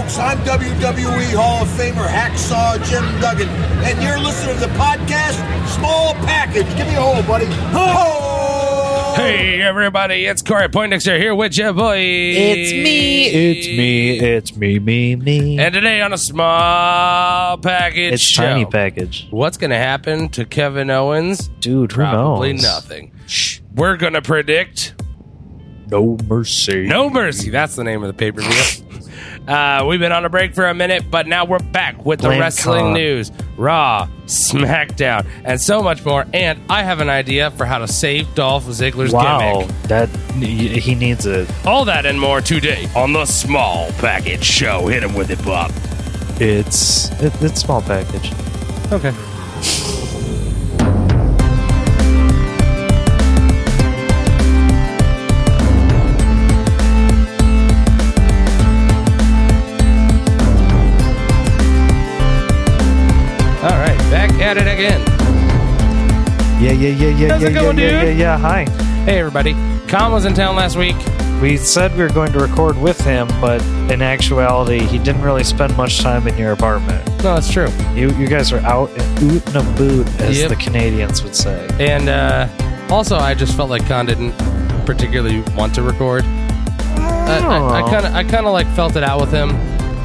folks. I'm WWE Hall of Famer Hacksaw Jim Duggan, and you're listening to the podcast Small Package. Give me a hole, buddy. Ho! Hey, everybody, it's Corey Poindexter here with your boy. It's me. And today on a Small Package show. Tiny Package. What's going to happen to Kevin Owens? Dude, who probably knows? Nothing. Shh. We're going to predict... No Mercy. No Mercy. That's the name of the pay-per-view. We've been on a break for a minute, but now we're back with the wrestling news. Raw, SmackDown, and so much more. And I have an idea for how to save Dolph Ziggler's gimmick. That he needs it. All that and more today on the Small Package Show. Hit him with it, Bob. It's Small Package. Okay. At it again. Yeah. How's it going, dude? Yeah. Hi. Hey, everybody. Khan was in town last week. We said we were going to record with him, but in actuality, he didn't really spend much time in your apartment. No, that's true. You guys are out and ootin' a boot, as the Canadians would say. And also, I just felt like Khan didn't particularly want to record. I kind of like felt it out with him.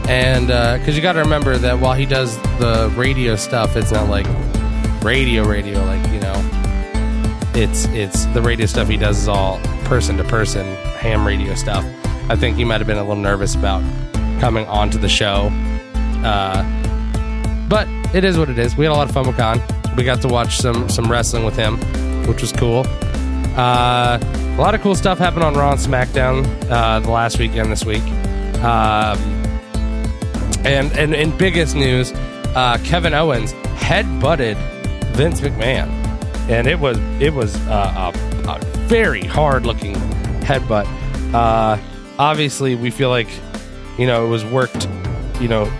And because you got to remember that while he does the radio stuff, it's not like radio, like, you know, it's the radio stuff he does is all person to person ham radio stuff. I think he might have been a little nervous about coming onto the show. But it is what it is. We had a lot of fun with Khan. We got to watch some wrestling with him, which was cool. A lot of cool stuff happened on Raw and SmackDown the last weekend this week. And in biggest news, Kevin Owens headbutted Vince McMahon, and it was a very hard looking headbutt. Obviously, we feel like, you know, it was worked, you know,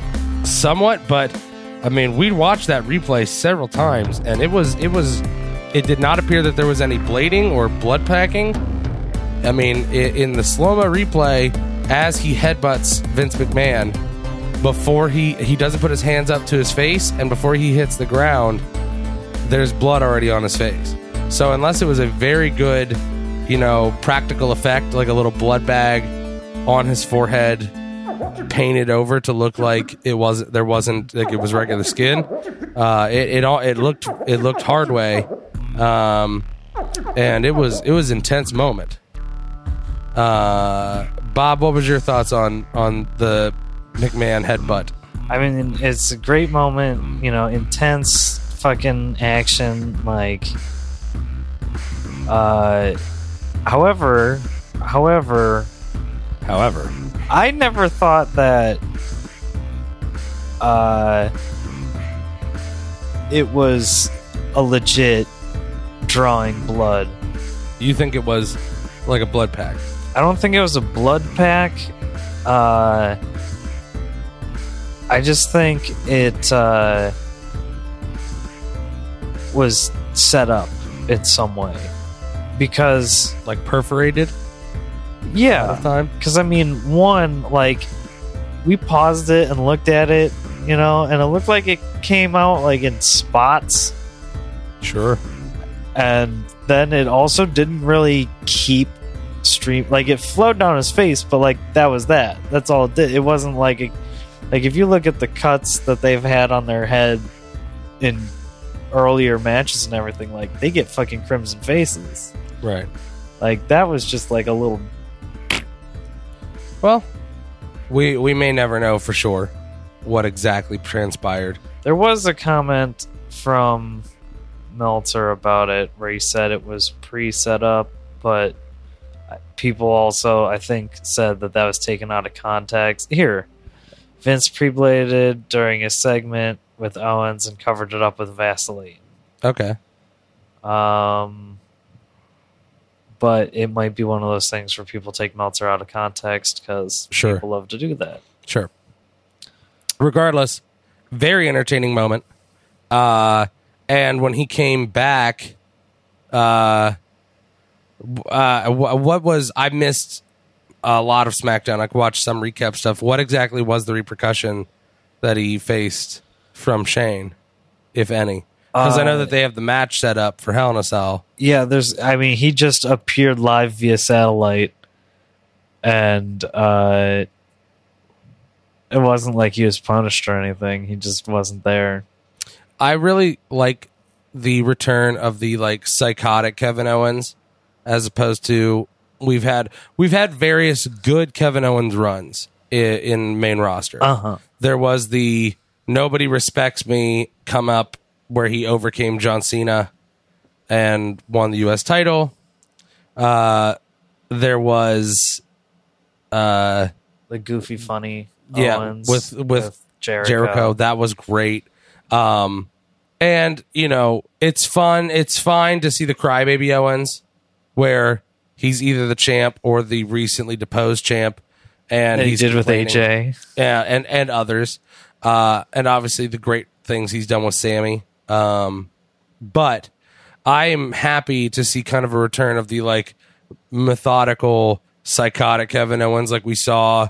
somewhat, but I mean, we watched that replay several times, and it did not appear that there was any blading or blood packing. I mean, in the slow-mo replay, as he headbutts Vince McMahon. Before he doesn't put his hands up to his face, and before he hits the ground, there's blood already on his face. So unless it was a very good, you know, practical effect, like a little blood bag on his forehead painted over to look like there wasn't like it was regular skin, it looked hard way, and it was an intense moment. Bob, what was your thoughts on the McMahon headbutt? I mean, it's a great moment, you know, intense fucking action, like, however, I never thought that, it was a legit drawing blood. You think it was like a blood pack? I don't think it was a blood pack. I just think it was set up in some way, because like perforated. Yeah, because I mean, one, like, we paused it and looked at it, you know, and it looked like it came out like in spots. Sure. And then it also didn't really keep stream, like it flowed down his face, but like that was that. That's all it did. It wasn't like a... Like, if you look at the cuts that they've had on their head in earlier matches and everything, like, they get fucking crimson faces. Right. Like, that was just like a little... Well, we may never know for sure what exactly transpired. There was a comment from Meltzer about it where he said it was pre-set up, but people also, I think, said that was taken out of context. Here... Vince pre-bladed during a segment with Owens and covered it up with Vaseline. Okay. But it might be one of those things where people take Meltzer out of context because people love to do that. Sure. Regardless, very entertaining moment. And when he came back, what was... I missed a lot of SmackDown. I could watch some recap stuff. What exactly was the repercussion that he faced from Shane, if any? Because I know that they have the match set up for Hell in a Cell. Yeah, there's. I mean, he just appeared live via satellite, and it wasn't like he was punished or anything. He just wasn't there. I really like the return of the like psychotic Kevin Owens, as opposed to we've had various good Kevin Owens runs in main roster. Uh-huh. There was the nobody respects me come up, where he overcame John Cena and won the U.S. title. There was the goofy, funny Owens with Jericho. That was great. And, you know, it's fun. It's fine to see the crybaby Owens, where he's either the champ or the recently deposed champ. And he did with AJ. Yeah, and others. And obviously the great things he's done with Sammy. But I am happy to see kind of a return of the like methodical, psychotic Kevin Owens, like we saw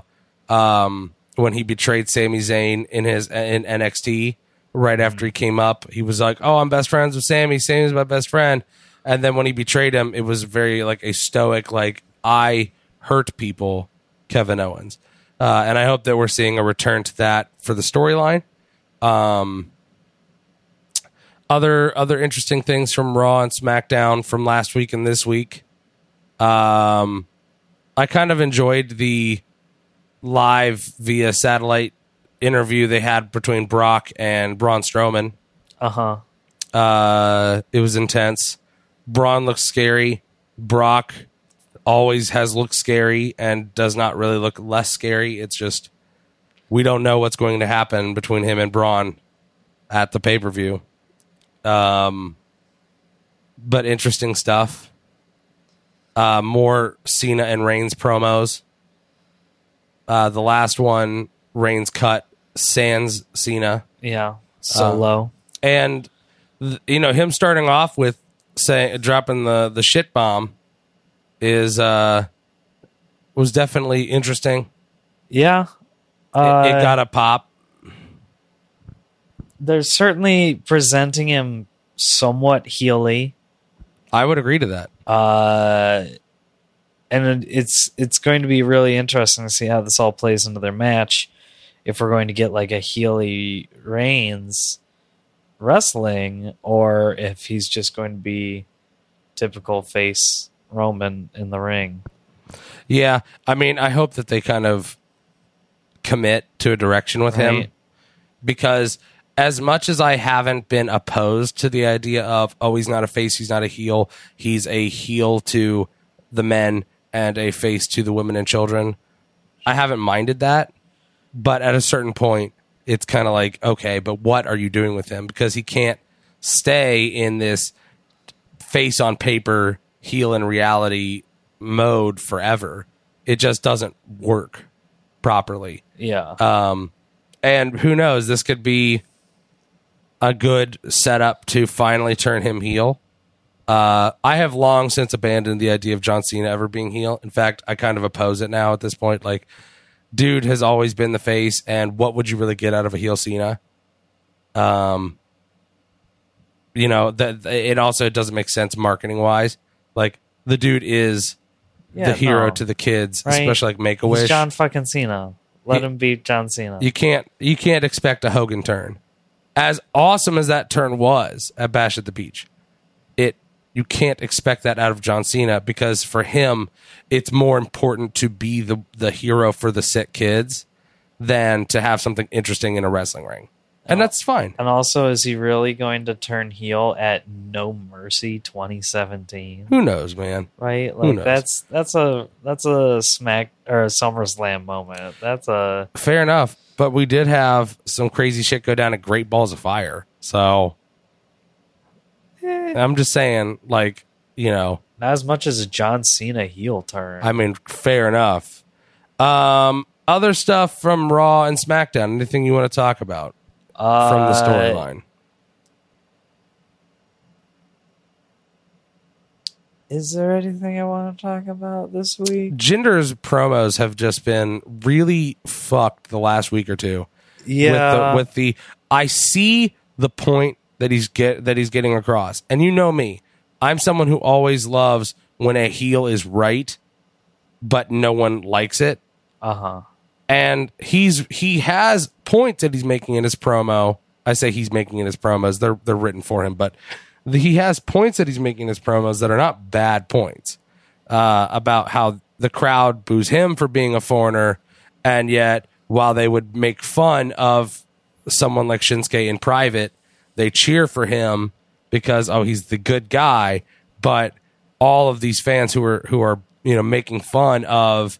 when he betrayed Sami Zayn in NXT right after he came up. He was like, "Oh, I'm best friends with Sammy. Sammy's my best friend." And then when he betrayed him, it was very like a stoic, like I hurt people, Kevin Owens. And I hope that we're seeing a return to that for the storyline. Other interesting things from Raw and SmackDown from last week and this week. I kind of enjoyed the live via satellite interview they had between Brock and Braun Strowman. Uh-huh. It was intense. Braun looks scary. Brock always has looked scary and does not really look less scary. It's just we don't know what's going to happen between him and Braun at the pay-per-view. But interesting stuff. More Cena and Reigns promos. The last one, Reigns cut sans Cena. Yeah, solo. And you know, him starting off with dropping the shit bomb was definitely interesting. Yeah, it got a pop. They're certainly presenting him somewhat heel-y. I would agree to that. And it's going to be really interesting to see how this all plays into their match. If we're going to get like a heel-y Reigns wrestling, or if he's just going to be typical face Roman in the ring. Yeah, I mean, I hope that they kind of commit to a direction with him. Because as much as I haven't been opposed to the idea of, oh, he's not a face, he's not a heel, he's a heel to the men and a face to the women and children, I haven't minded that. But at a certain point, it's kind of like, okay, but what are you doing with him? Because he can't stay in this face on paper, heel in reality mode forever. It just doesn't work properly. Yeah. And who knows, this could be a good setup to finally turn him heel. I have long since abandoned the idea of John Cena ever being heel. In fact, I kind of oppose it now at this point. Like, dude has always been the face, and what would you really get out of a heel Cena? You know, it also doesn't make sense marketing-wise. Like, the dude is the hero to the kids, right? Especially like Make-A-Wish. He's John fucking Cena. Let him be John Cena. You can't expect a Hogan turn. As awesome as that turn was at Bash at the Beach, you can't expect that out of John Cena, because for him, it's more important to be the hero for the sick kids than to have something interesting in a wrestling ring. And that's fine. And also, is he really going to turn heel at No Mercy 2017? Who knows, man? Right? Like, who knows? That's a Smack or a SummerSlam moment. That's a fair enough. But we did have some crazy shit go down at Great Balls of Fire. So I'm just saying, like, you know, not as much as a John Cena heel turn. I mean, fair enough. Other stuff from Raw and SmackDown. Anything you want to talk about from the storyline? Is there anything I want to talk about this week? Jinder's promos have just been really fucked the last week or two. Yeah, with the I see the point that he's getting across, and you know me, I'm someone who always loves when a heel is right, but no one likes it. Uh huh. And he has points that he's making in his promo. I say he's making in his promos; they're written for him, but. He has points that he's making in his promos that are not bad points about how the crowd boos him for being a foreigner, and yet while they would make fun of someone like Shinsuke in private, they cheer for him because he's the good guy. But all of these fans who are making fun of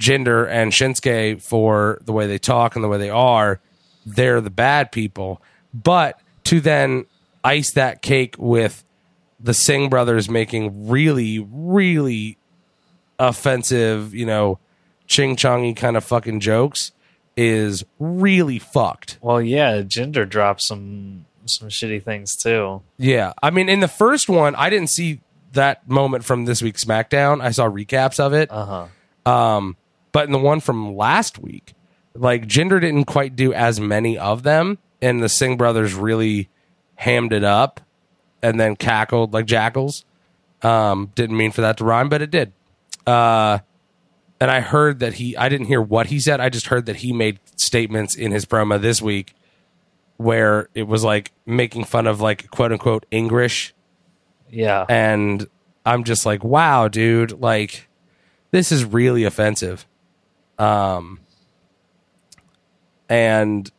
Jinder and Shinsuke for the way they talk and the way they are, they're the bad people. But to then ice that cake with the Singh brothers making really, really offensive, ching-chongy kind of fucking jokes is really fucked. Well, yeah, Jinder dropped some shitty things too. Yeah, I mean, in the first one, I didn't see that moment from this week's SmackDown. I saw recaps of it. Uh-huh. But in the one from last week, like Jinder didn't quite do as many of them, and the Singh brothers really hammed it up and then cackled like jackals. Didn't mean for that to rhyme, but it did. And I heard that I didn't hear what he said. I just heard that he made statements in his promo this week where it was like making fun of like quote unquote English. Yeah. And I'm just like, wow, dude, like this is really offensive. And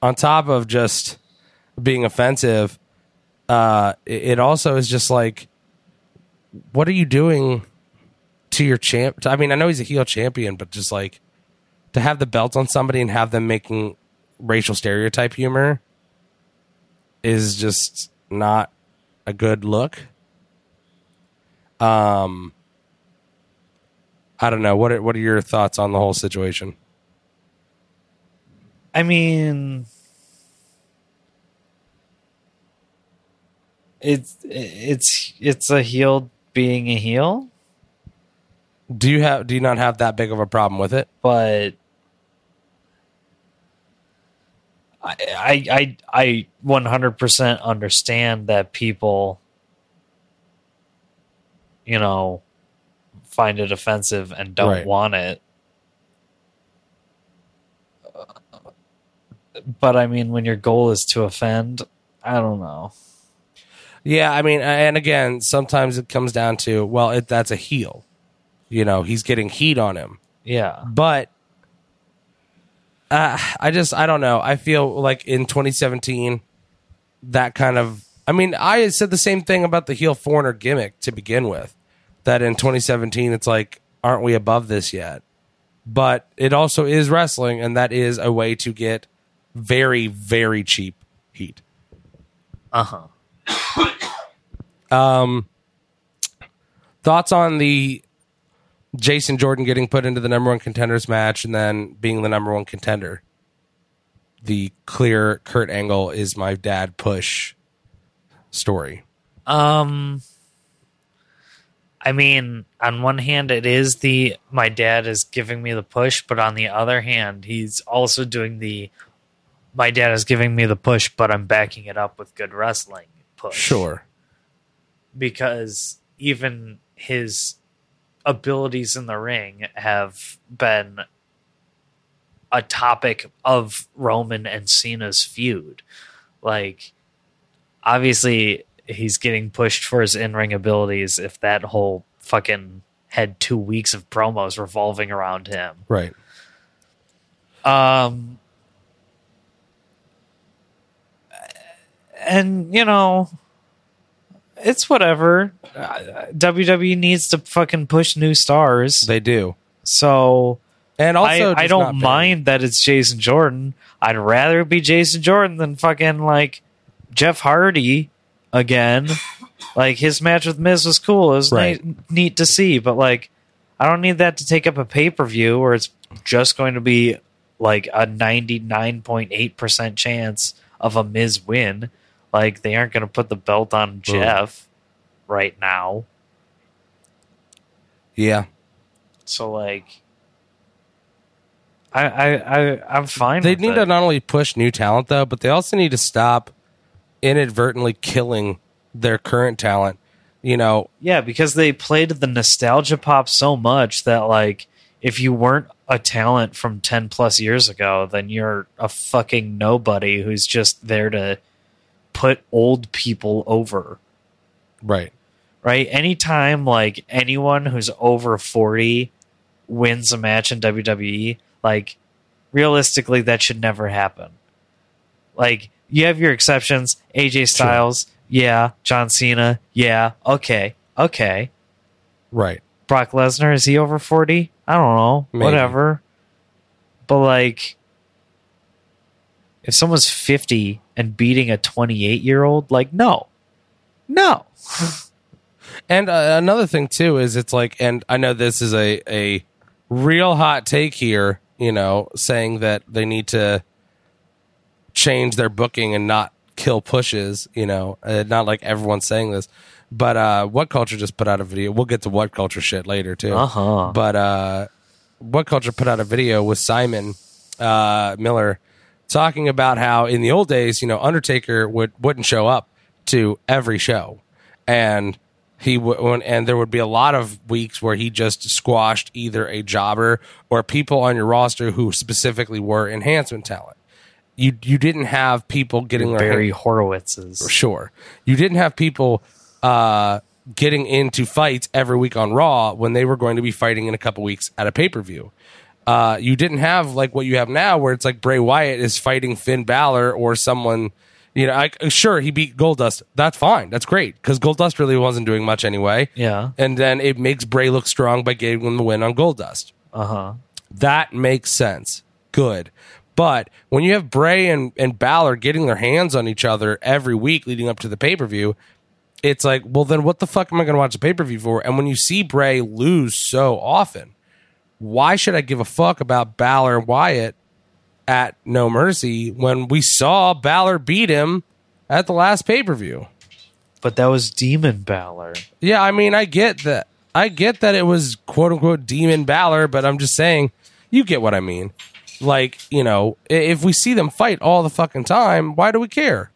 on top of just being offensive, it also is just like, what are you doing to your champ? I mean, I know he's a heel champion, but just like to have the belt on somebody and have them making racial stereotype humor is just not a good look. I don't know. What are your thoughts on the whole situation? I mean, it's a heel being a heel. Do you not have that big of a problem with it? But I 100% understand that people, find it offensive and don't want it. But I mean, when your goal is to offend, I don't know. Yeah, I mean, and again, sometimes it comes down to, that's a heel. He's getting heat on him. Yeah. But I don't know. I feel like in 2017, I said the same thing about the heel foreigner gimmick to begin with, that in 2017, it's like, aren't we above this yet? But it also is wrestling, and that is a way to get very, very cheap heat. Uh-huh. Thoughts on the Jason Jordan getting put into the number one contenders match and then being the number one contender? The clear Kurt Angle is my dad push story. I mean, on one hand, it is my dad is giving me the push, but on the other hand, he's also doing my dad is giving me the push, but I'm backing it up with good wrestling push. Sure. Because even his abilities in the ring have been a topic of Roman and Cena's feud. Like, obviously, he's getting pushed for his in-ring abilities if that whole fucking had 2 weeks of promos revolving around him. Right. And, it's whatever. WWE needs to fucking push new stars. They do. So, and also, I don't mind that it's Jason Jordan. I'd rather it be Jason Jordan than fucking, like, Jeff Hardy again. Like, his match with Miz was cool. It was neat to see. But, like, I don't need that to take up a pay-per-view where it's just going to be, like, a 99.8% chance of a Miz win. Like, they aren't going to put the belt on Jeff. right now. Yeah. So like, I'm fine. They need to not only push new talent though, but they also need to stop inadvertently killing their current talent. You know, yeah, because they played the nostalgia pop so much that like, if you weren't a talent from 10 plus years ago, then you're a fucking nobody who's just there to put old people over. Right. Right. Anytime like anyone who's over 40 wins a match in WWE, like realistically, that should never happen. Like you have your exceptions, AJ Styles. Sure. Yeah. John Cena. Yeah. Okay. Okay. Right. Brock Lesnar, is he over 40? I don't know. Maybe. Whatever. But like, if someone's 50 and beating a 28-year-old, like, no. And another thing too is it's like, and I know this is a real hot take here, you know, saying that they need to change their booking and not kill pushes, you know, not like everyone's saying this. But What Culture just put out a video. We'll get to What Culture shit later, too. Uh-huh. But What Culture put out a video with Simon Miller talking about how in the old days, you know, Undertaker wouldn't show up to every show. And there would be a lot of weeks where he just squashed either a jobber or people on your roster who specifically were enhancement talent. You didn't have people getting... Barry Horowitz's. Sure. You didn't have people... getting into fights every week on Raw when they were going to be fighting in a couple weeks at a pay-per-view. You didn't have like what you have now where it's like Bray Wyatt is fighting Finn Balor or someone, you know, sure, he beat Goldust. That's fine. That's great. Because Goldust really wasn't doing much anyway. Yeah. And then it makes Bray look strong by giving him the win on Goldust. Uh-huh. That makes sense. Good. But when you have Bray and Balor getting their hands on each other every week leading up to the pay-per-view, it's like, well, then what the fuck am I going to watch a pay-per-view for? And when you see Bray lose so often, why should I give a fuck about Balor and Wyatt at No Mercy when we saw Balor beat him at the last pay-per-view? But that was Demon Balor. Yeah, I mean, I get that it was quote-unquote Demon Balor, but I'm just saying, you get what I mean. Like, you know, if we see them fight all the fucking time, why do we care?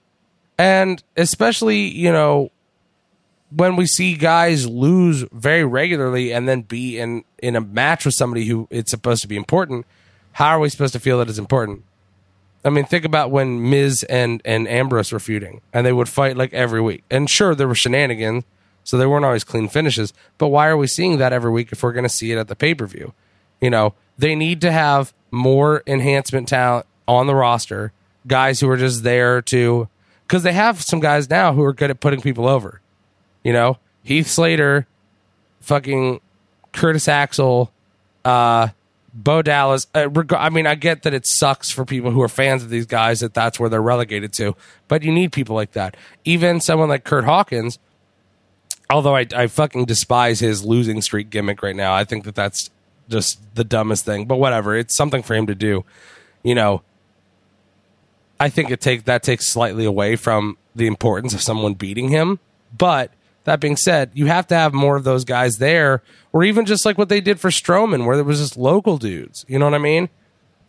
And especially, you know... when we see guys lose very regularly and then be in a match with somebody who it's supposed to be important, how are we supposed to feel that it's important? I mean, think about when Miz and Ambrose were feuding and they would fight like every week. And sure, there were shenanigans, so they weren't always clean finishes. But why are we seeing that every week if we're going to see it at the pay-per-view? You know, they need to have more enhancement talent on the roster, guys who are just there to... because they have some guys now who are good at putting people over. You know, Heath Slater, fucking Curtis Axel, Bo Dallas. I mean, I get that it sucks for people who are fans of these guys that that's where they're relegated to, but you need people like that. Even someone like Curt Hawkins, although I fucking despise his losing streak gimmick right now. I think that that's just the dumbest thing, but whatever. It's something for him to do. You know, I think that takes slightly away from the importance of someone beating him. But that being said, you have to have more of those guys there, or even just like what they did for Strowman, where there was just local dudes. You know what I mean?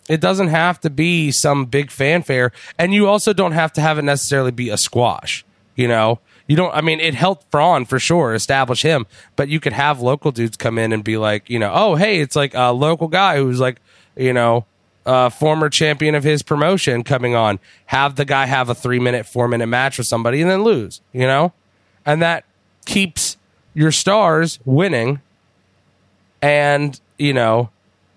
It doesn't have to be some big fanfare, and you also don't have to have it necessarily be a squash. You know, you don't. I mean, it helped Braun for sure, establish him, but you could have local dudes come in and be like, you know, oh hey, it's like a local guy who's like, you know, former champion of his promotion coming on. Have the guy have a 4-minute match with somebody and then lose. You know. And that keeps your stars winning. And, you know,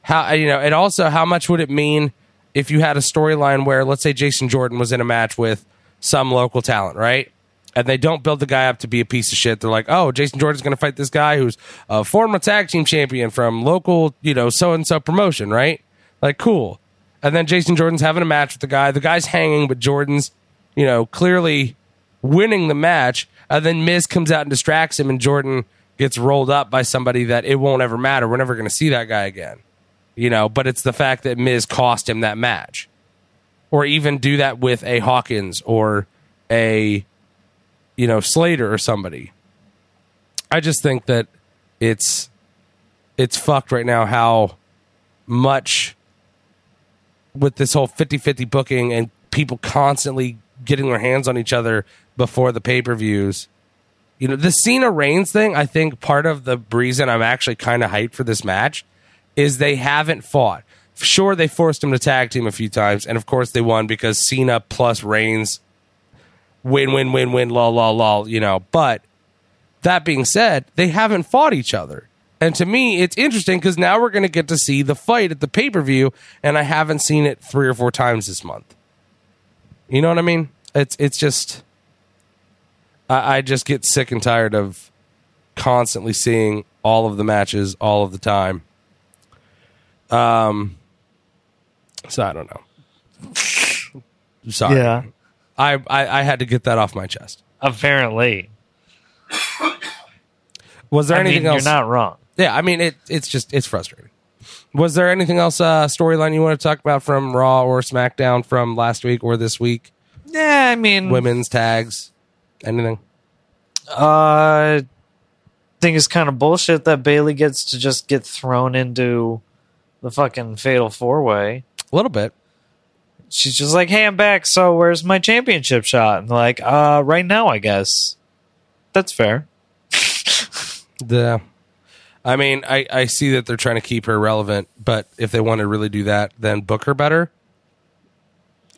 how, you know, and also how much would it mean if you had a storyline where, let's say, Jason Jordan was in a match with some local talent, right? And they don't build the guy up to be a piece of shit. They're like, oh, Jason Jordan's going to fight this guy who's a former tag team champion from local, you know, so-and-so promotion, right? Like, cool. And then Jason Jordan's having a match with the guy. The guy's hanging, but Jordan's, you know, clearly winning the match. And then Miz comes out and distracts him, and Jordan gets rolled up by somebody that it won't ever matter. We're never going to see that guy again. You know, but it's the fact that Miz cost him that match. Or even do that with a Hawkins or a, you know, Slater or somebody. I just think that it's fucked right now how much with this whole 50-50 booking and people constantly getting their hands on each other before the pay-per-views. You know, the Cena Reigns thing, I think part of the reason I'm actually kind of hyped for this match is they haven't fought. Sure, they forced him to tag team a few times, and of course they won because Cena plus Reigns win, lol, you know. But that being said, they haven't fought each other. And to me, it's interesting because now we're going to get to see the fight at the pay-per-view, and I haven't seen it 3 or 4 times this month. You know what I mean? It's just... I just get sick and tired of constantly seeing all of the matches all of the time. So I don't know. Sorry. Yeah. I had to get that off my chest. Apparently. Was there anything else? You're not wrong. Yeah, I mean, it's just, it's frustrating. Was there anything else, storyline you want to talk about from Raw or SmackDown from last week or this week? Yeah, I mean... Women's tags, anything? I think it's kind of bullshit that Bayley gets to just get thrown into the fucking Fatal 4-Way. A little bit. She's just like, hey, I'm back, so where's my championship shot? And like, right now, I guess. That's fair. Yeah. I mean, I see that they're trying to keep her relevant, but if they want to really do that, then book her better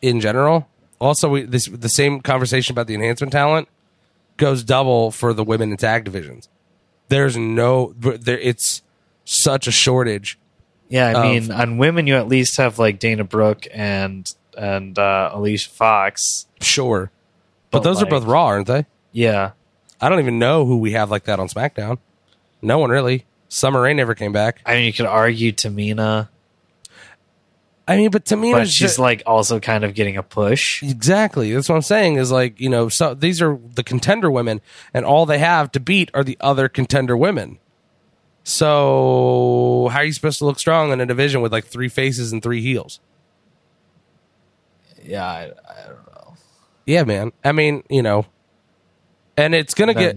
in general. Also, the same conversation about the enhancement talent goes double for the women in tag divisions. There's no... it's such a shortage. Yeah, I mean, on women, you at least have like Dana Brooke and Alicia Fox. Sure. But those are both Raw, aren't they? Yeah. I don't even know who we have like that on SmackDown. No one really. Summer Rae never came back. I mean, you could argue Tamina. I mean, but Tamina, she's like also kind of getting a push. Exactly. That's what I'm saying is like, you know, so these are the contender women and all they have to beat are the other contender women. So how are you supposed to look strong in a division with like 3 faces and 3 heels? Yeah, I don't know. Yeah, man. I mean, you know, and it's gonna get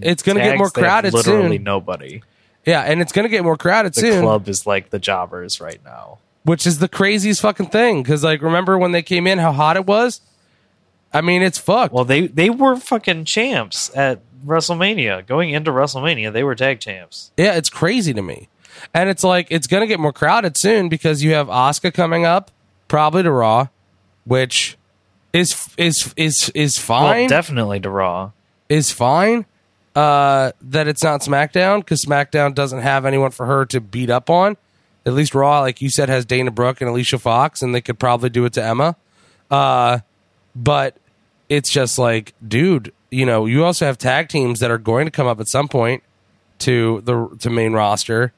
more crowded soon. Literally nobody. Yeah, and it's gonna get more crowded soon. The club is like the jobbers right now. Which is the craziest fucking thing, because like remember when they came in, how hot it was? I mean, it's fucked. Well, they were fucking champs at WrestleMania. Going into WrestleMania, they were tag champs. Yeah, it's crazy to me, and it's like it's gonna get more crowded soon because you have Asuka coming up, probably to Raw, which is fine. Well, definitely to Raw is fine. That it's not SmackDown because SmackDown doesn't have anyone for her to beat up on. At least Raw, like you said, has Dana Brooke and Alicia Fox, and they could probably do it to Emma. But it's just like, dude, you know, you also have tag teams that are going to come up at some point to the main roster.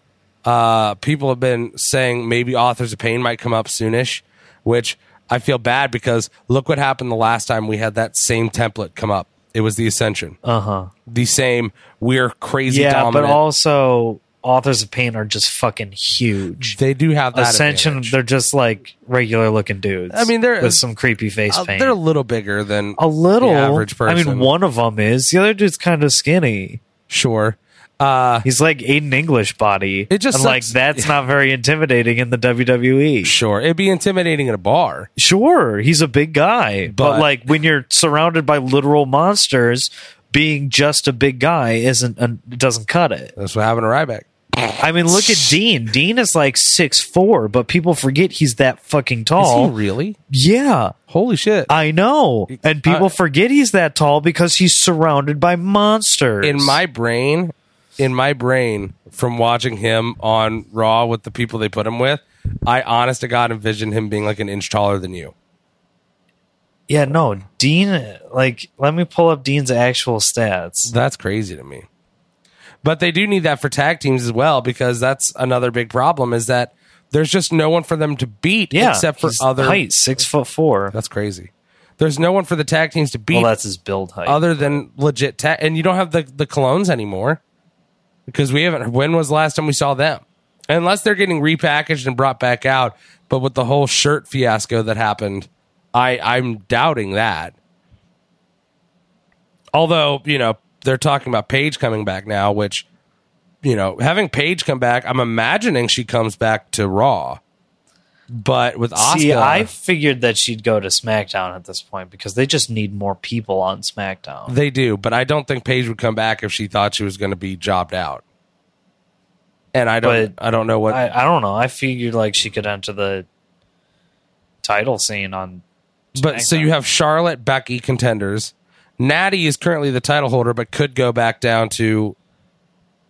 People have been saying maybe Authors of Pain might come up soonish, which I feel bad because look what happened the last time we had that same template come up. It was the Ascension. Uh-huh. The same, we're crazy dominant. Yeah, but also... Authors of Pain are just fucking huge. They do have that Ascension. Advantage. They're just like regular looking dudes. I mean, they're with some creepy face paint. They're a little bigger than the average person. I mean, one of them is. The other dude's kind of skinny. Sure, he's like Aiden English body. It just like that's not very intimidating in the WWE. Sure, it'd be intimidating in a bar. Sure, he's a big guy, but like when you're surrounded by literal monsters, being just a big guy doesn't cut it. That's what happened to Ryback. I mean, look at Dean. Dean is like 6'4", but people forget he's that fucking tall. Is he really? Yeah. Holy shit. I know. And people forget he's that tall because he's surrounded by monsters. In my brain, from watching him on Raw with the people they put him with, I honest to God envisioned him being like an inch taller than you. Yeah, no. Dean, like, let me pull up Dean's actual stats. That's crazy to me. But they do need that for tag teams as well, because that's another big problem is that there's just no one for them to beat except for other height, 6'4". That's crazy. There's no one for the tag teams to beat. Well, that's his build height. Other than legit tag, and you don't have the Colognes anymore because we haven't. When was the last time we saw them? Unless they're getting repackaged and brought back out. But with the whole shirt fiasco that happened, I'm doubting that. Although, you know. They're talking about Paige coming back now, which you know, having Paige come back, I'm imagining she comes back to Raw. But with Asuka... See, I figured that she'd go to SmackDown at this point because they just need more people on SmackDown. They do, but I don't think Paige would come back if she thought she was going to be jobbed out. And I don't know. I figured like she could enter the title scene on SmackDown. But so you have Charlotte, Becky contenders. Natty is currently the title holder, but could go back down to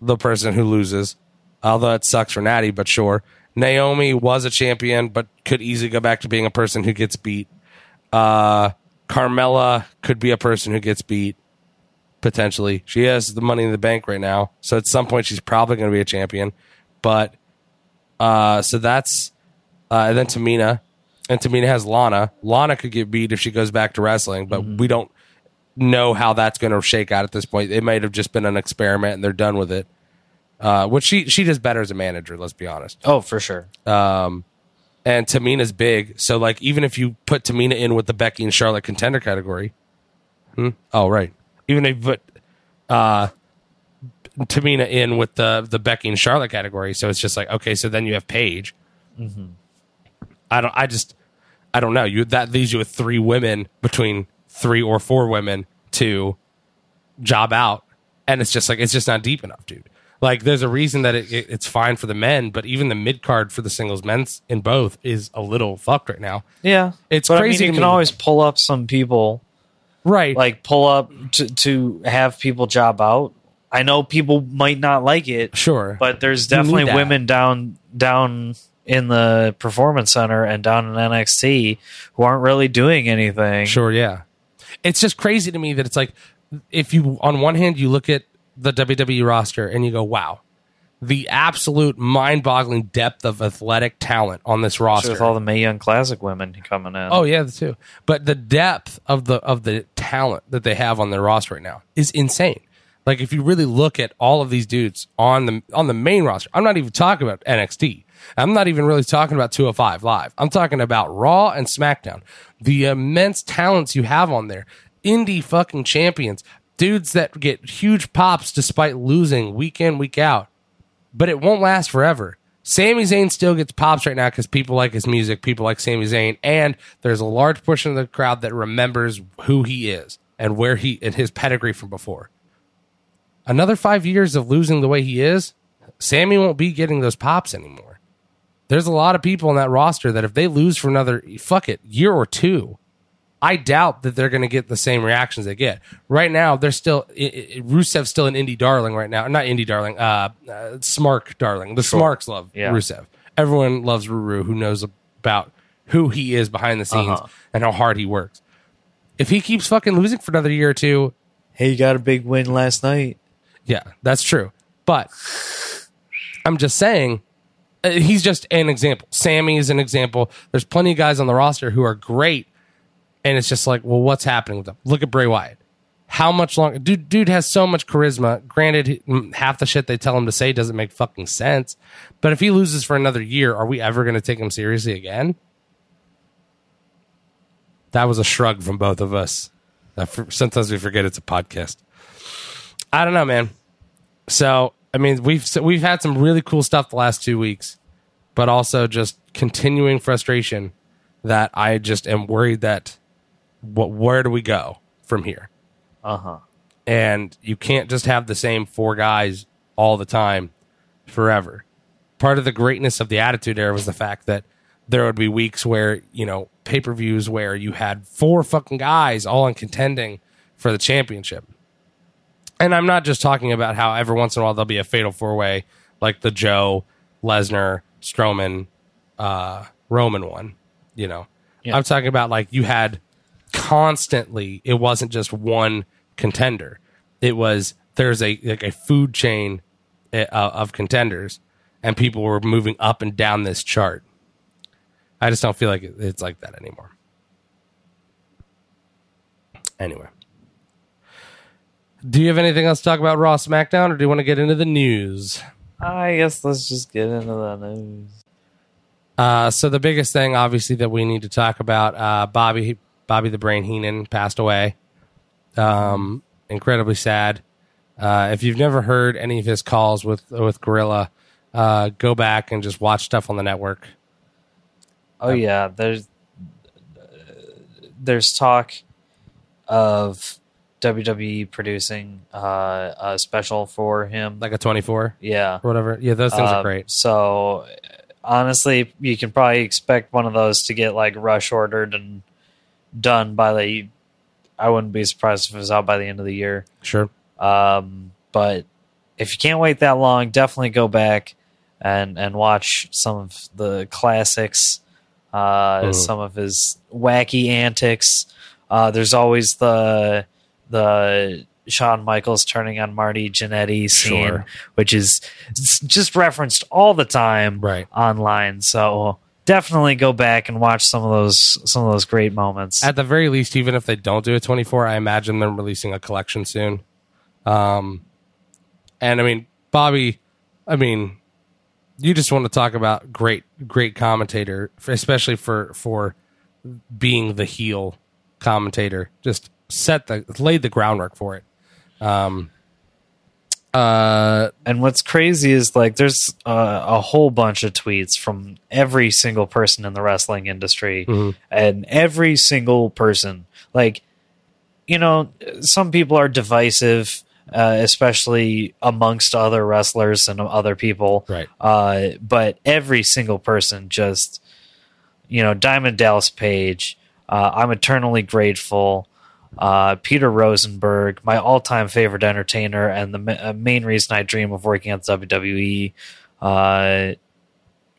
the person who loses. Although it sucks for Natty, but sure. Naomi was a champion, but could easily go back to being a person who gets beat. Carmella could be a person who gets beat, potentially. She has the money in the bank right now, so at some point she's probably going to be a champion. But so that's... and then Tamina. And Tamina has Lana. Lana could get beat if she goes back to wrestling, but we don't know how that's going to shake out at this point. It might have just been an experiment, and they're done with it. Which she does better as a manager, let's be honest. Oh, for sure. And Tamina's big, so like even if you put Tamina in with the Becky and Charlotte contender category, even if you put Tamina in with the Becky and Charlotte category, so it's just like okay, so then you have Paige. Mm-hmm. I don't know. That leaves you with three women between three or four women to job out, and it's just like it's just not deep enough, dude. Like, there's a reason that it's fine for the men, but even the mid-card for the singles men's in both is a little fucked right now. Yeah. It's crazy. I mean, you can always pull up some people. Right. Like, pull up to have people job out. I know people might not like it. Sure. But there's definitely women down in the Performance Center and down in NXT who aren't really doing anything. Sure, yeah. It's just crazy to me that it's like, if you, on one hand, you look at the WWE roster and you go, wow, the absolute mind-boggling depth of athletic talent on this roster. With all the Mae Young Classic women coming in. Oh yeah, too. But the depth of the talent that they have on their roster right now is insane. Like if you really look at all of these dudes on the main roster, I'm not even talking about NXT. I'm not even really talking about 205 Live. I'm talking about Raw and SmackDown. The immense talents you have on there, indie fucking champions. Dudes that get huge pops despite losing week in, week out. But it won't last forever. Sami Zayn still gets pops right now because people like his music, people like Sami Zayn, and there's a large portion of the crowd that remembers who he is and where he and his pedigree from before. Another 5 years of losing the way he is, Sami won't be getting those pops anymore. There's a lot of people on that roster that if they lose for another, fuck it, year or two, I doubt that they're going to get the same reactions they get right now. They're still Rusev's still an indie darling right now, not indie darling, Smark darling. The sure. Smarks love Rusev. Everyone loves Ruru, who knows about who he is behind the scenes and how hard he works. If he keeps fucking losing for another year or two, hey, you got a big win last night. Yeah, that's true. But I'm just saying. He's just an example. Sammy is an example. There's plenty of guys on the roster who are great. And it's just like, well, what's happening with them? Look at Bray Wyatt. How much longer? Dude has so much charisma. Granted, half the shit they tell him to say doesn't make fucking sense. But if he loses for another year, are we ever going to take him seriously again? That was a shrug from both of us. Sometimes we forget it's a podcast. I don't know, man. So, I mean, we've had some really cool stuff the last 2 weeks, but also just continuing frustration that I just am worried that where do we go from here? And you can't just have the same four guys all the time forever. Part of the greatness of the Attitude Era was the fact that there would be weeks where, you know, pay-per-views where you had four fucking guys all in contending for the championship. And I'm not just talking about how every once in a while there'll be a fatal four-way like the Joe, Lesnar, Strowman, Roman one, you know. Yeah. I'm talking about like you had constantly, it wasn't just one contender. It was there's a food chain of contenders, and people were moving up and down this chart. I just don't feel like it's like that anymore. Anyway, do you have anything else to talk about Raw, SmackDown, or do you want to get into the news? I guess let's just get into the news. So the biggest thing, obviously, that we need to talk about, Bobby the Brain Heenan passed away. Incredibly sad. If you've never heard any of his calls with Gorilla, go back and just watch stuff on the network. Oh, yeah. There's talk of WWE producing a special for him. Like a 24? Yeah. Or whatever. Yeah, those things are great. So, honestly, you can probably expect one of those to get like rush ordered and done by the... I wouldn't be surprised if it was out by the end of the year. Sure. But if you can't wait that long, definitely go back and watch some of the classics, some of his wacky antics. There's always the Shawn Michaels turning on Marty Jannetty scene, sure, which is just referenced all the time online. So definitely go back and watch some of those great moments. At the very least, even if they don't do a 24, I imagine them releasing a collection soon. And I mean, Bobby, you just want to talk about great commentator, especially for being the heel commentator. Just laid the groundwork for it. And what's crazy is like there's a whole bunch of tweets from every single person in the wrestling industry, and every single person, like, you know, some people are divisive, especially amongst other wrestlers and other people. Right. But every single person just, you know, Diamond Dallas Page, I'm eternally grateful. Peter Rosenberg, my all-time favorite entertainer and the main reason I dream of working at the WWE.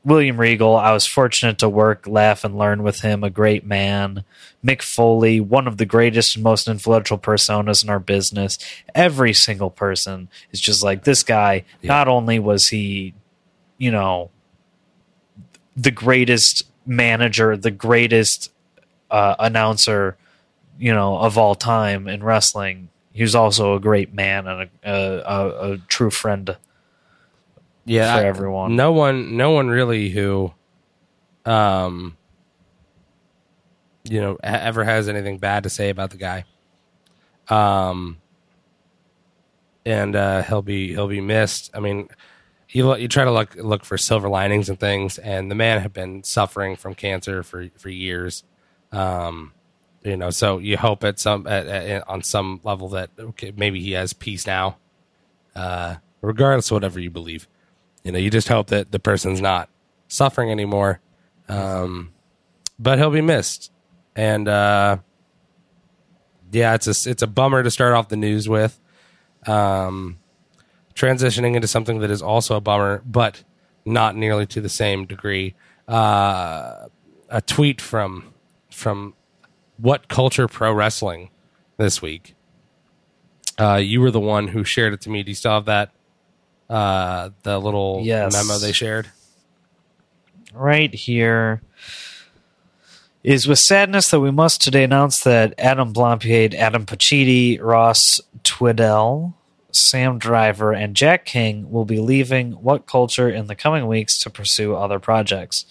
William Regal, I was fortunate to work, laugh, and learn with him, a great man. Mick Foley, one of the greatest and most influential personas in our business. Every single person is just like, this guy, not only was he, you know, the greatest manager, the greatest announcer, you know, of all time in wrestling, he was also a great man and a true friend. Yeah, for everyone. No one really who, you know, ever has anything bad to say about the guy. And he'll be missed. I mean, you try to look for silver linings and things, and the man had been suffering from cancer for years. You know, so you hope on some level that okay, maybe he has peace now. Regardless of whatever you believe, you know, you just hope that the person's not suffering anymore. But he'll be missed, and yeah, it's a bummer to start off the news with. Transitioning into something that is also a bummer, but not nearly to the same degree. A tweet from What Culture Pro Wrestling this week. You were the one who shared it to me. Do you still have that? The little memo they shared? Right here. It is with sadness that we must today announce that Adam Blampied, Adam Pacitti, Ross Tweddell, Sam Driver, and Jack King will be leaving What Culture in the coming weeks to pursue other projects.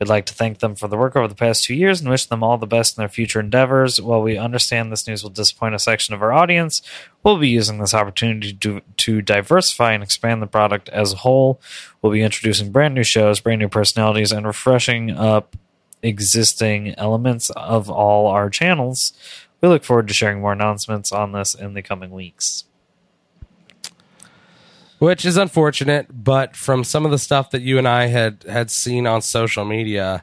We'd like to thank them for the work over the past 2 years and wish them all the best in their future endeavors. While we understand this news will disappoint a section of our audience, we'll be using this opportunity to diversify and expand the product as a whole. We'll be introducing brand new shows, brand new personalities, and refreshing up existing elements of all our channels. We look forward to sharing more announcements on this in the coming weeks. Which is unfortunate, but from some of the stuff that you and I had seen on social media,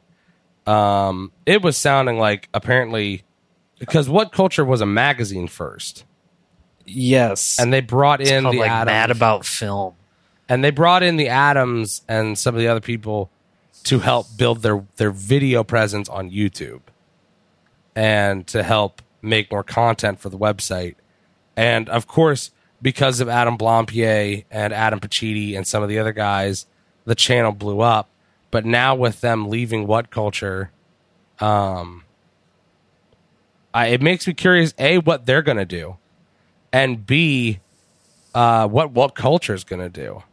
it was sounding like apparently... Because What Culture was a magazine first. Yes. And they brought in the Adams. Mad About Film. And they brought in the Adams and some of the other people to help build their video presence on YouTube. And to help make more content for the website. And, of course... Because of Adam Blampied and Adam Pacitti and some of the other guys, the channel blew up. But now with them leaving What Culture, it makes me curious, A, what they're going to do, and B, what Culture is going to do.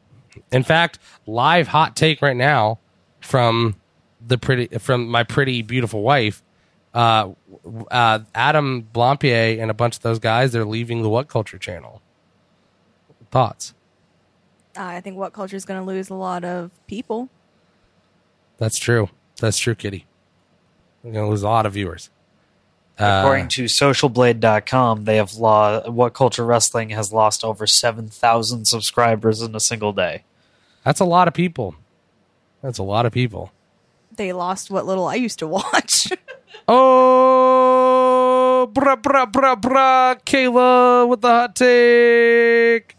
In fact, live hot take right now from my pretty beautiful wife, Adam Blampied and a bunch of those guys, they're leaving the What Culture channel. Thoughts? I think What Culture is going to lose a lot of people. That's true. That's true, Kitty. We're going to lose a lot of viewers. According to socialblade.com, they have What Culture Wrestling has lost over 7,000 subscribers in a single day. That's a lot of people. That's a lot of people. They lost what little I used to watch. Oh, brah, brah, brah, brah. Kayla with the hot take.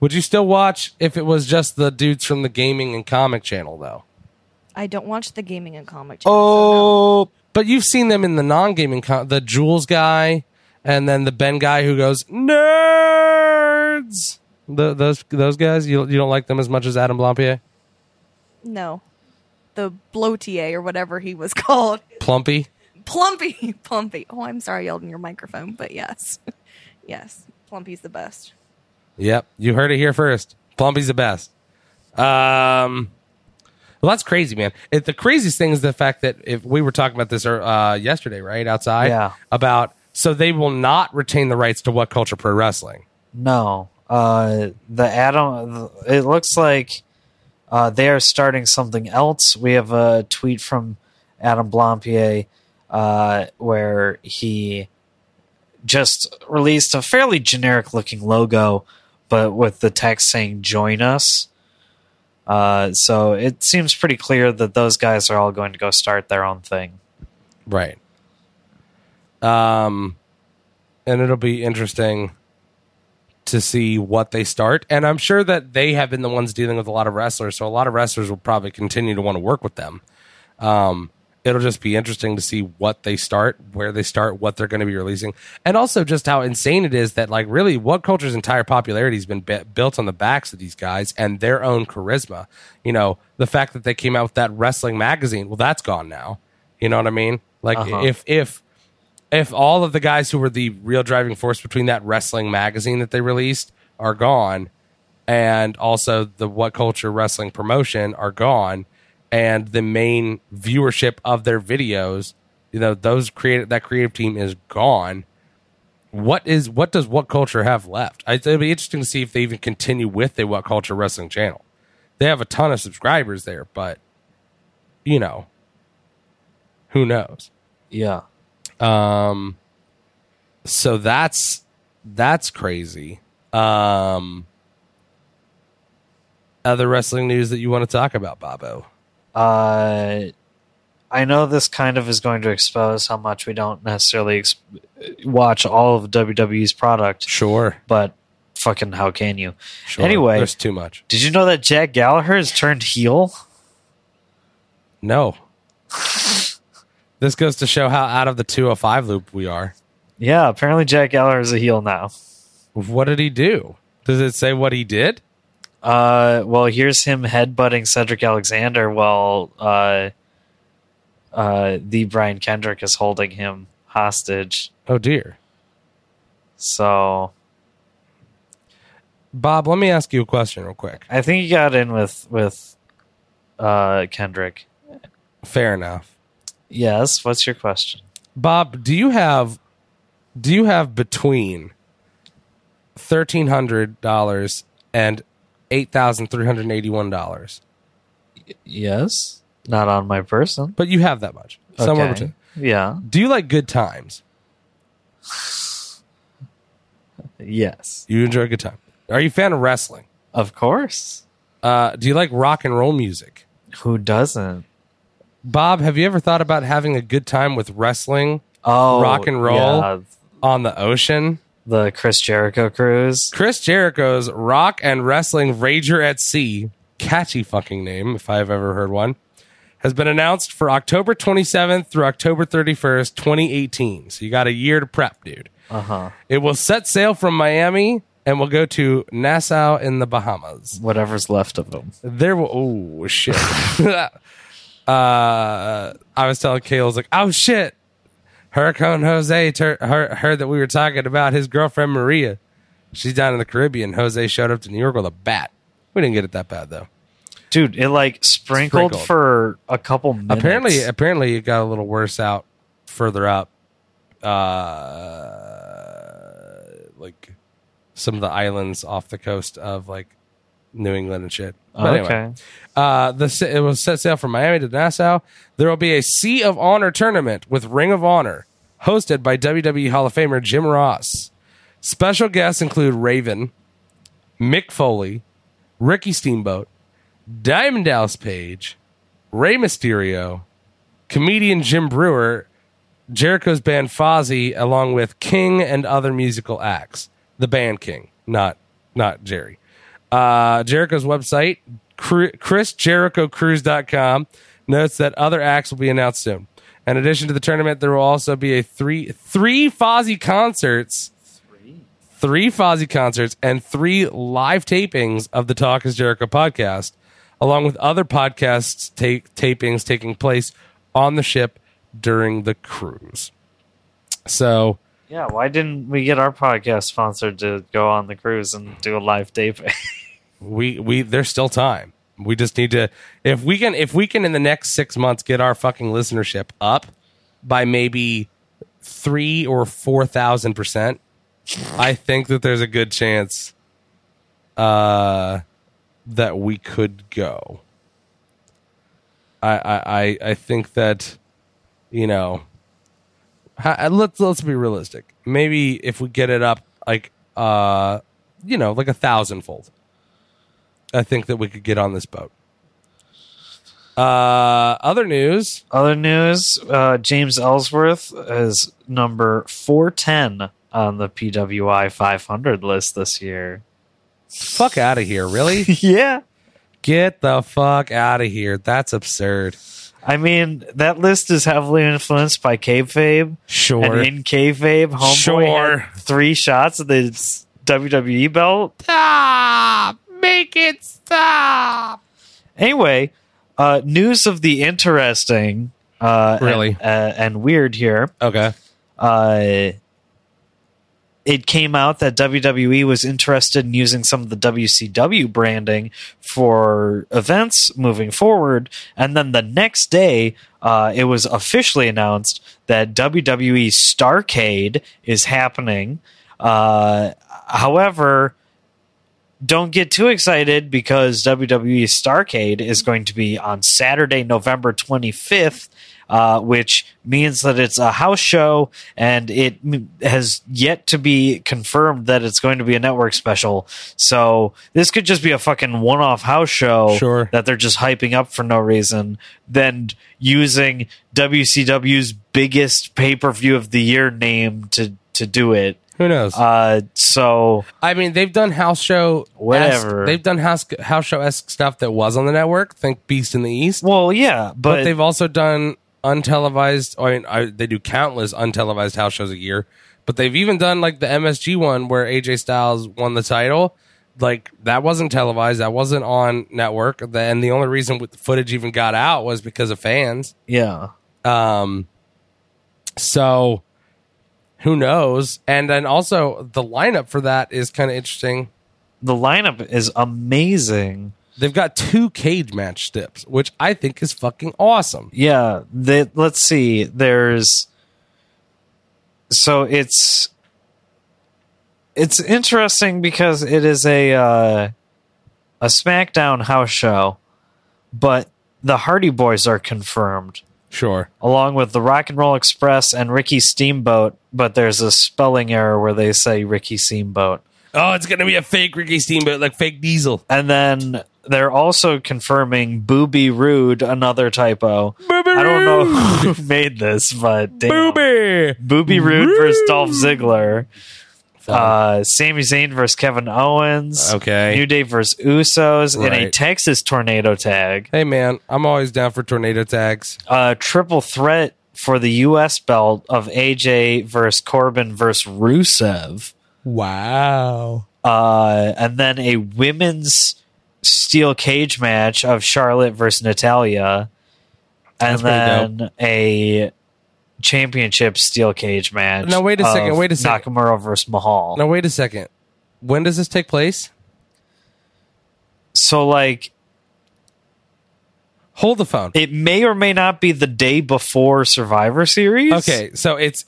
Would you still watch if it was just the dudes from the gaming and comic channel, though? I don't watch the gaming and comic channel. Oh, so no. But you've seen them in the non-gaming, the Jules guy, and then the Ben guy who goes, nerds! Those guys, you don't like them as much as Adam Blampied? No. The bloatier or whatever he was called. Plumpy. Oh, I'm sorry I yelled in your microphone, but yes. Yes, Plumpy's the best. Yep, you heard it here first. Plumpy's the best. Well, that's crazy, man. The craziest thing is the fact that if we were talking about this yesterday, right, outside? Yeah. So they will not retain the rights to What Culture Pro Wrestling. No. It looks like they are starting something else. We have a tweet from Adam Blampied where he just released a fairly generic-looking logo, but with the text saying, join us. So it seems pretty clear that those guys are all going to go start their own thing. Right. And it'll be interesting to see what they start. And I'm sure that they have been the ones dealing with a lot of wrestlers. So a lot of wrestlers will probably continue to want to work with them. It'll just be interesting to see what they start, where they start, what they're going to be releasing. And also just how insane it is that, like, really What Culture's entire popularity has been built on the backs of these guys and their own charisma. You know, the fact that they came out with that wrestling magazine, well, that's gone now. You know what I mean? Like, if all of the guys who were the real driving force between that wrestling magazine that they released are gone, and also the What Culture wrestling promotion are gone, and the main viewership of their videos, you know, that creative team is gone. What does What Culture have left? It'll be interesting to see if they even continue with the What Culture Wrestling channel. They have a ton of subscribers there, but, you know, who knows? Yeah. So that's crazy. Other wrestling news that you want to talk about, Bobbo? I know this kind of is going to expose how much we don't necessarily watch all of WWE's product. Sure. But fucking how can you? Sure. Anyway. There's too much. Did you know that Jack Gallagher has turned heel? No. This goes to show how out of the 205 loop we are. Yeah, apparently Jack Gallagher is a heel now. What did he do? Does it say what he did? Well, here's him headbutting Cedric Alexander while the Brian Kendrick is holding him hostage. Oh, dear. So, Bob, let me ask you a question real quick. I think he got in with Kendrick. Fair enough. Yes. What's your question, Bob? Do you have between $1,300 and $8,381? Yes. Not on my person. But you have that much. Okay. Somewhere between. Yeah. Do you like good times? Yes. You enjoy a good time. Are you a fan of wrestling? Of course. Do you like rock and roll music? Who doesn't? Bob, have you ever thought about having a good time with wrestling, rock and roll, on the ocean? The Chris Jericho cruise. Chris Jericho's Rock and Wrestling Rager at Sea, catchy fucking name if I've ever heard one, has been announced for October 27th through October 31st, 2018. So you got a year to prep, dude. It will set sail from Miami and will go to Nassau in the Bahamas. Whatever's left of them. There will... Oh, shit. I was telling Kayla, I was like, oh, shit. Hurricane Jose heard that we were talking about his girlfriend, Maria. She's down in the Caribbean. Jose showed up to New York with a bat. We didn't get it that bad, though. Dude, it like sprinkled for a couple minutes. Apparently, it got a little worse out further up. Like some of the islands off the coast of like New England and shit. But anyway, it was set sail from Miami to Nassau. There will be a Sea of Honor tournament with Ring of Honor hosted by WWE Hall of Famer Jim Ross. Special guests include Raven, Mick Foley, Ricky Steamboat, Diamond Dallas Page, Rey Mysterio, comedian Jim Brewer, Jericho's band Fozzy, along with King and other musical acts. The band King, not Jerry. Jericho's website, ChrisJerichoCruise.com, notes that other acts will be announced soon. In addition to the tournament, there will also be a three Fozzy concerts. Three Fozzy concerts and three live tapings of the Talk is Jericho podcast, along with other podcasts tapings taking place on the ship during the cruise. So, yeah, why didn't we get our podcast sponsored to go on the cruise and do a live taping? we there's still time. We just need to, if we can in the next 6 months get our fucking listenership up by maybe 3,000 or 4,000%. I think that there's a good chance that we could go. I think that, you know, let's be realistic. Maybe if we get it up like you know, like 1,000-fold, I think that we could get on this boat. Other news. James Ellsworth is number 410. On the PWI 500 list this year. Fuck out of here, really? Yeah. Get the fuck out of here. That's absurd. I mean, that list is heavily influenced by kayfabe. Sure. And in kayfabe, Homeboy had 3 shots at the WWE belt. Stop! Make it stop! Anyway, news of the interesting really? and weird here. Okay. It came out that WWE was interested in using some of the WCW branding for events moving forward. And then the next day, it was officially announced that WWE Starrcade is happening. However, don't get too excited because WWE Starrcade is going to be on Saturday, November 25th. Which means that it's a house show, and it has yet to be confirmed that it's going to be a network special. So this could just be a fucking one-off house show that they're just hyping up for no reason, then using WCW's biggest pay-per-view of the year name to do it. Who knows? So I mean, they've done house show, whatever. They've done house show-esque stuff that was on the network. Think Beast in the East. Well, yeah, but they've also done untelevised, they do countless untelevised house shows a year, but they've even done like the MSG one where AJ Styles won the title. Like, that wasn't televised, that wasn't on network, and the only reason the footage even got out was because of fans. Yeah. So who knows? And then also the lineup for that is kind of interesting. The lineup is amazing. They've got 2 cage match steps, which I think is fucking awesome. Yeah. Let's see. So it's interesting because it is a SmackDown house show, but the Hardy Boys are confirmed. Sure. Along with the Rock and Roll Express and Ricky Steamboat, but there's a spelling error where they say Ricky Steamboat. Oh, it's going to be a fake Ricky Steamboat, like fake Diesel. And then they're also confirming Booby Roode, another typo. Booby Roode! I don't know who made this, but damn. Booby Roode versus Dolph Ziggler. Sami Zayn versus Kevin Owens. Okay. New Day versus Usos in a Texas tornado tag. Hey, man, I'm always down for tornado tags. Triple threat for the U.S. belt of AJ versus Corbin versus Rusev. Wow. And then a women's steel cage match of Charlotte versus Natalya. And then a championship steel cage match. No, wait a second. Nakamura versus Mahal. No, wait a second. When does this take place? So, like, hold the phone. It may or may not be the day before Survivor Series. Okay, so it's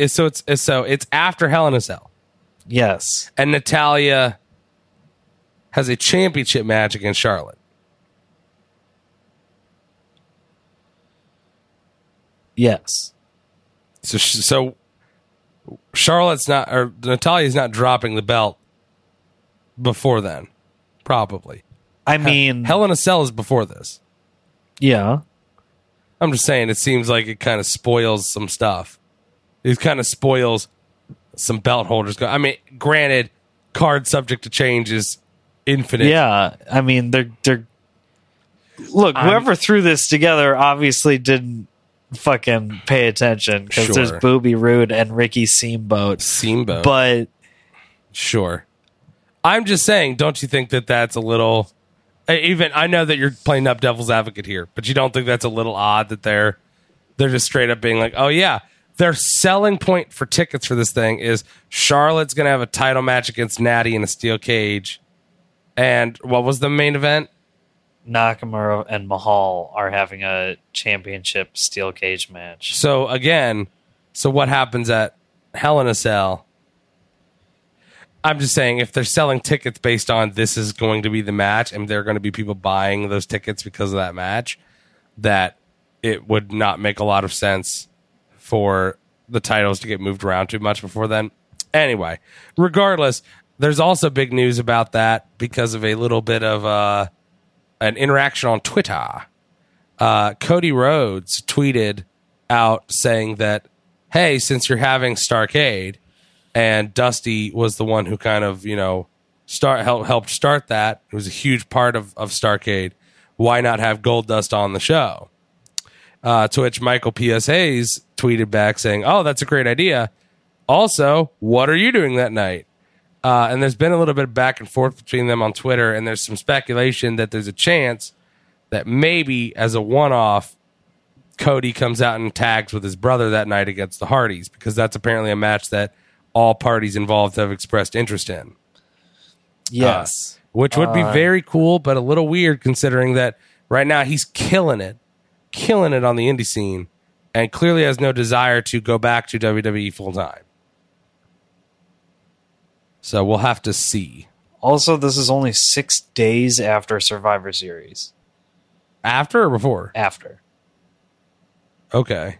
after Hell in a Cell. Yes. And Natalya has a championship match against Charlotte. Yes. So Charlotte's not, or Natalia's not dropping the belt before then, probably. I mean, Hell in a Cell is before this. Yeah. I'm just saying, it seems like it kind of spoils some stuff. It kind of spoils some belt holders. I mean, granted, card subject to change is infinite. Yeah, I mean, they're. Look, whoever threw this together obviously didn't fucking pay attention, because there's Booby Roode and Ricky Steamboat. But sure, I'm just saying, don't you think that that's a little? Even I know that you're playing up devil's advocate here, but you don't think that's a little odd that they're just straight up being like, oh yeah. Their selling point for tickets for this thing is Charlotte's going to have a title match against Natty in a steel cage. And what was the main event? Nakamura and Mahal are having a championship steel cage match. So again, what happens at Hell in a Cell? I'm just saying, if they're selling tickets based on this is going to be the match and there are going to be people buying those tickets because of that match, that it would not make a lot of sense for the titles to get moved around too much before then. Anyway, regardless, there's also big news about that because of a little bit of an interaction on Twitter. Cody Rhodes tweeted out saying that, hey, since you're having Starrcade, and Dusty was the one who kind of, helped start that. It was a huge part of Starrcade. Why not have Goldust on the show? To which Michael P.S. Hayes tweeted back saying, oh, that's a great idea. Also, what are you doing that night? And there's been a little bit of back and forth between them on Twitter, and there's some speculation that there's a chance that maybe as a one-off, Cody comes out and tags with his brother that night against the Hardys, because that's apparently a match that all parties involved have expressed interest in. Yes. Which would be very cool, but a little weird considering that right now he's killing it on the indie scene, and clearly has no desire to go back to WWE full-time. So we'll have to see. Also, this is only 6 days after Survivor Series. After or before? After. Okay.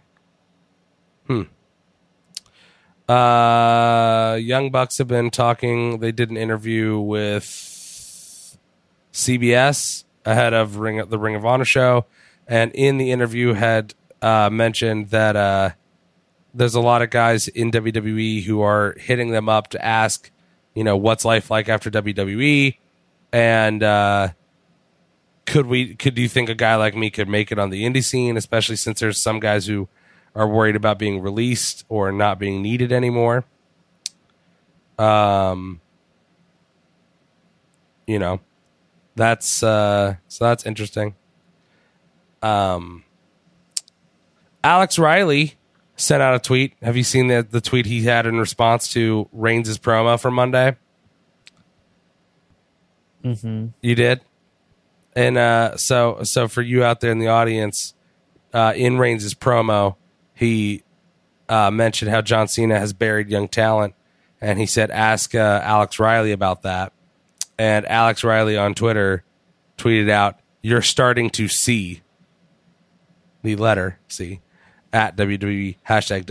Young Bucks have been talking. They did an interview with CBS ahead of the Ring of Honor show, and in the interview had mentioned that there's a lot of guys in WWE who are hitting them up to ask, what's life like after WWE, and do you think a guy like me could make it on the indie scene, especially since there's some guys who are worried about being released or not being needed anymore. So that's interesting. Alex Riley sent out a tweet. Have you seen the tweet he had in response to Reigns' promo for Monday? Mm-hmm. You did? And so for you out there in the audience, in Reigns' promo, he mentioned how John Cena has buried young talent, and he said, ask Alex Riley about that. And Alex Riley on Twitter tweeted out, you're starting to see the letter C at WWE, hashtag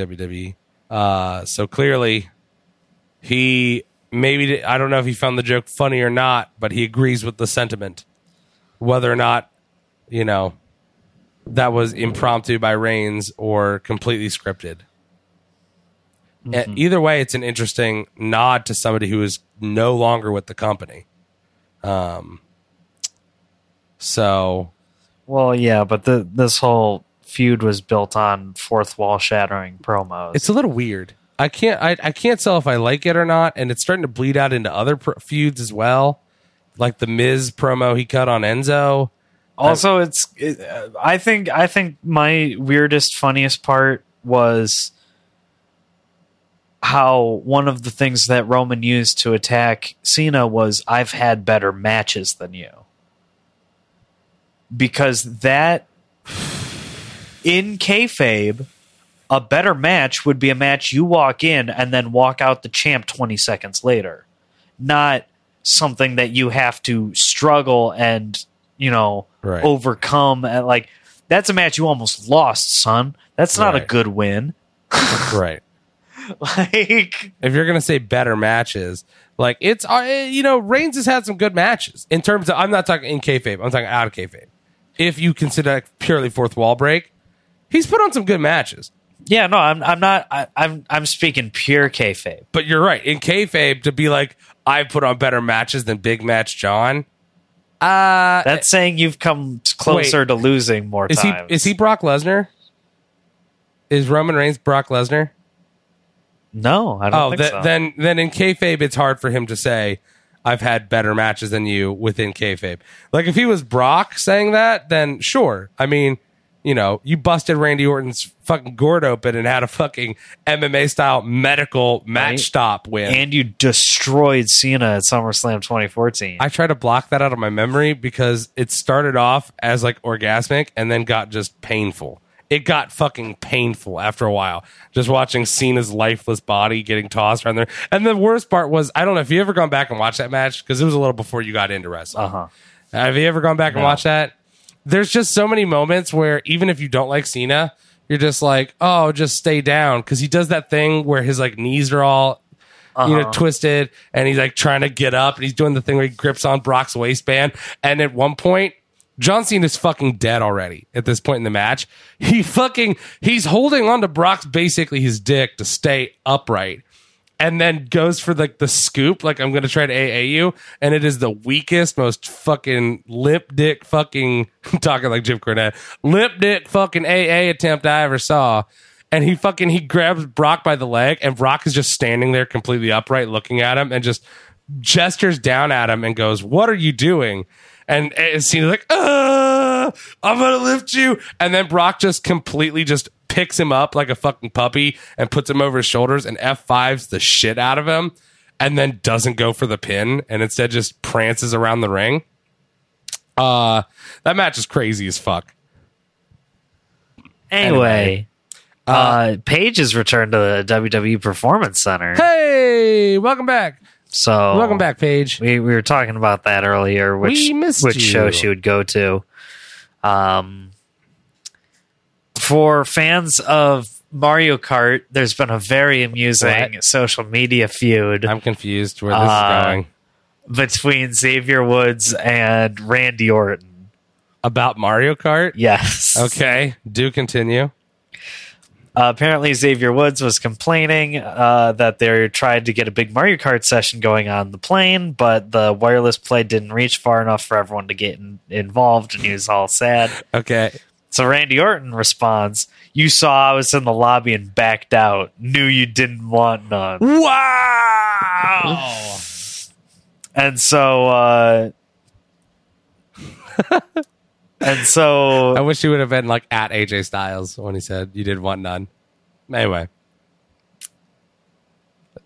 WWE. So clearly, he I don't know if he found the joke funny or not, but he agrees with the sentiment. Whether or not, that was impromptu by Reigns or completely scripted. Mm-hmm. Either way, it's an interesting nod to somebody who is no longer with the company. Well, yeah, but this whole feud was built on fourth wall shattering promos. It's a little weird. I can't tell if I like it or not, and it's starting to bleed out into other feuds as well, like the Miz promo he cut on Enzo. Also, I think my weirdest, funniest part was how one of the things that Roman used to attack Cena was, I've had better matches than you. Because that, in kayfabe, a better match would be a match you walk in and then walk out the champ 20 seconds later. Not, something that you have to struggle and, you know, right. overcome. And, like, that's a match you almost lost, son. That's not right. a good win. Right. Like, if you're going to say better matches, like, it's, you know, Reigns has had some good matches in terms of, I'm not talking in kayfabe, I'm talking out of kayfabe. If you consider that purely fourth wall break, he's put on some good matches. Yeah, no, I'm speaking pure kayfabe. But you're right. In kayfabe, to be like, I've put on better matches than Big Match John. That's saying you've come closer to losing more times. Is he Brock Lesnar? Is Roman Reigns Brock Lesnar? No, I don't think so. Then in kayfabe, it's hard for him to say, I've had better matches than you within kayfabe. Like, if he was Brock saying that, then sure. I mean, you know, you busted Randy Orton's fucking gourd open and had a fucking MMA-style medical match stop win. And you destroyed Cena at SummerSlam 2014. I try to block that out of my memory because it started off as, like, orgasmic and then got just painful. It got fucking painful after a while. Just watching Cena's lifeless body getting tossed around there. And the worst part was, I don't know if you ever gone back and watched that match, because it was a little before you got into wrestling. Uh-huh. Have you ever gone back and watched that? There's just so many moments where even if you don't like Cena, you're just like, oh, just stay down. Because he does that thing where his, like, knees are all you know, twisted, and he's, like, trying to get up, and he's doing the thing where he grips on Brock's waistband. And at one point, John Cena's fucking dead already at this point in the match. He's holding on to Brock's, basically his dick, to stay upright, and then goes for like the scoop, like, I'm going to try to AA you, and it is the weakest, most fucking limp dick fucking, I'm talking like Jim Cornette, limp dick fucking AA attempt I ever saw. And he grabs Brock by the leg, and Brock is just standing there completely upright looking at him, and just gestures down at him and goes, what are you doing? And Cena's like, I'm going to lift you. And then Brock just completely just picks him up like a fucking puppy and puts him over his shoulders and F5s the shit out of him, and then doesn't go for the pin and instead just prances around the ring. That match is crazy as fuck. Anyway. Paige has returned to the WWE Performance Center. Hey, welcome back. So welcome back, Paige. We were talking about that earlier, which show she would go to. For fans of Mario Kart, there's been a very amusing social media feud. I'm confused where this is going. Between Xavier Woods and Randy Orton. About Mario Kart? Yes. Okay, do continue. Apparently, Xavier Woods was complaining that they tried to get a big Mario Kart session going on the plane, but the wireless play didn't reach far enough for everyone to get involved, and he was all sad. Okay. So Randy Orton responds, you saw I was in the lobby and backed out. Knew you didn't want none. Wow! And so... And so I wish he would have been like at AJ Styles when he said you didn't want none. Anyway,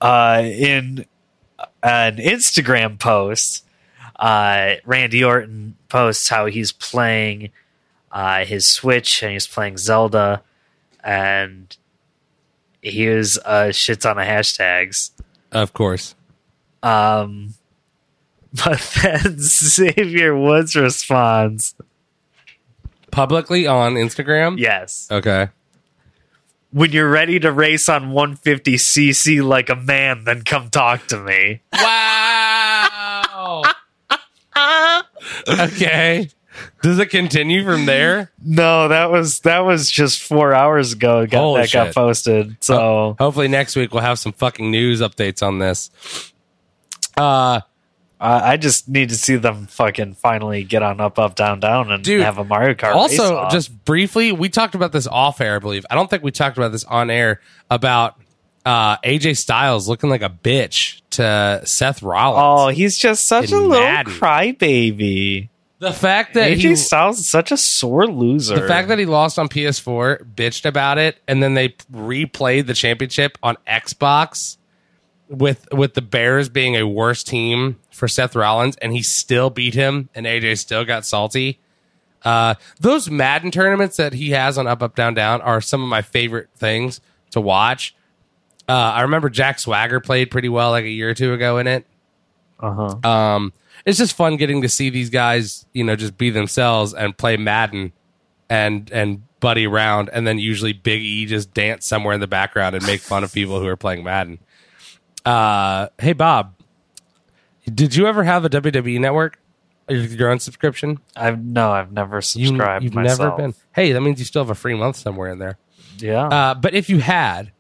in an Instagram post, Randy Orton posts how he's playing his Switch and he's playing Zelda, and he was shit ton of hashtags, of course. But then Xavier Woods responds. Publicly on Instagram? Yes. Okay. When you're ready to race on 150cc like a man, then come talk to me. Wow. Okay. Does it continue from there? No, that was just 4 hours ago got posted. So hopefully next week we'll have some fucking news updates on this. I just need to see them fucking finally get on Up, Down, Down and have a Mario Kart. Also, just briefly, we talked about this off air, I believe. I don't think we talked about this on air about AJ Styles looking like a bitch to Seth Rollins. Oh, he's just such a little crybaby. The fact that AJ Styles is such a sore loser. The fact that he lost on PS4, bitched about it, and then they replayed the championship on Xbox with the Bears being a worse team for Seth Rollins, and he still beat him, and AJ still got salty. Those Madden tournaments that he has on Up, Up, Down, Down are some of my favorite things to watch. I remember Jack Swagger played pretty well like a year or two ago in it. Uh-huh. It's just fun getting to see these guys, you know, just be themselves and play Madden and buddy around, and then usually Big E just dance somewhere in the background and make fun of people who are playing Madden. Hey, Bob, did you ever have a WWE Network? Your own subscription? I've never subscribed. You've myself. Never been. Hey, that means you still have a free month somewhere in there. Yeah. But if you had,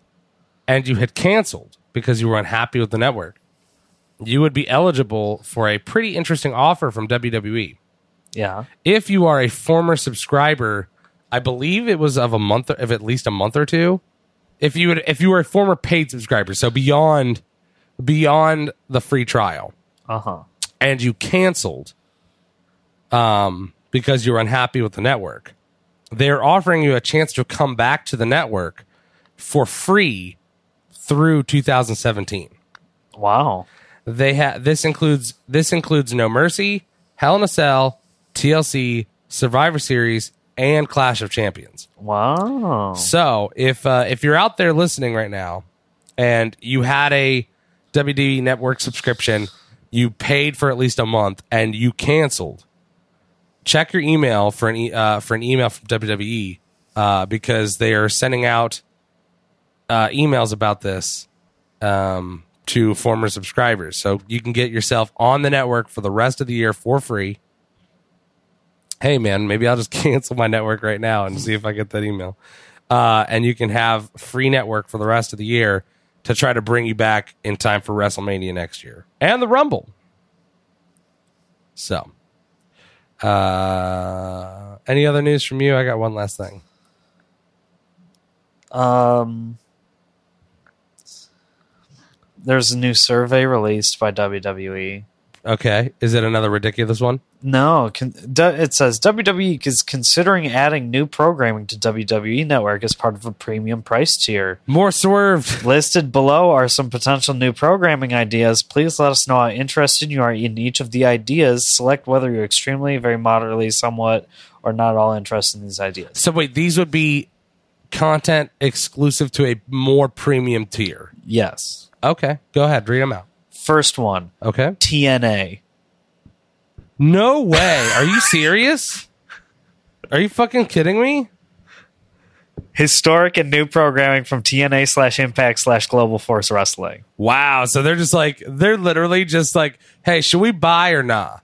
and you had canceled because you were unhappy with the network, you would be eligible for a pretty interesting offer from WWE. Yeah. If you are a former subscriber, I believe it was of a month, of at least a month or two. If you were a former paid subscriber, so beyond the free trial, and you canceled. Because you're unhappy with the network, they're offering you a chance to come back to the network for free through 2017. Wow! They have this includes No Mercy, Hell in a Cell, TLC, Survivor Series, and Clash of Champions. Wow! So if you're out there listening right now and you had a WWE Network subscription, you paid for at least a month and you canceled, check your email for an email from WWE because they are sending out emails about this to former subscribers. So you can get yourself on the network for the rest of the year for free. Hey, man, maybe I'll just cancel my network right now and see if I get that email. And you can have free network for the rest of the year to try to bring you back in time for WrestleMania next year. And the Rumble. So... any other news from you? I got one last thing. There's a new survey released by WWE. Okay. Is it another ridiculous one? No. It says WWE is considering adding new programming to WWE Network as part of a premium price tier. More swerved. Listed below are some potential new programming ideas. Please let us know how interested you are in each of the ideas. Select whether you're extremely, very moderately, somewhat, or not at all interested in these ideas. So wait, these would be content exclusive to a more premium tier? Yes. Okay. Go ahead. Read them out. First one. Okay. TNA. No way. Are you serious? Are you fucking kidding me? Historic and new programming from TNA/Impact/Global Force Wrestling. Wow. So they're literally just like, hey, should we buy or nah?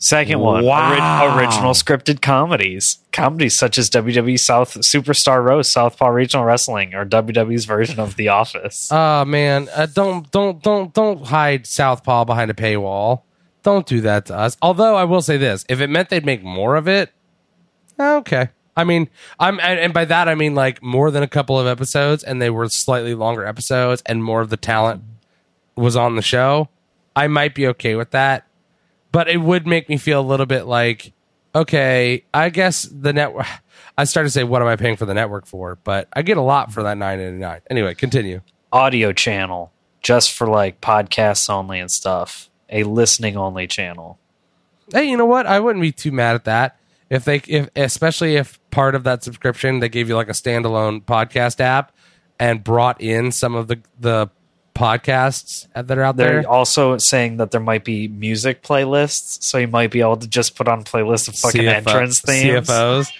Second one. Wow. Original scripted comedies. Comedies such as WWE South Superstar Rose, Southpaw Regional Wrestling, or WWE's version of The Office. Oh, man. Don't hide Southpaw behind a paywall. Don't do that to us. Although I will say this, if it meant they'd make more of it, okay. I mean, and by that I mean like more than a couple of episodes, and they were slightly longer episodes, and more of the talent was on the show, I might be okay with that. But it would make me feel a little bit like, okay, I guess the network. I started to say, what am I paying for the network for? But I get a lot for that $9.99. Anyway, continue. Audio channel, just for like podcasts only and stuff. A listening only channel. Hey, you know what? I wouldn't be too mad at that. Especially if part of that subscription they gave you like a standalone podcast app and brought in some of the podcasts that are out there. They're also saying that there might be music playlists, so you might be able to just put on playlists of fucking entrance themes. CFOs.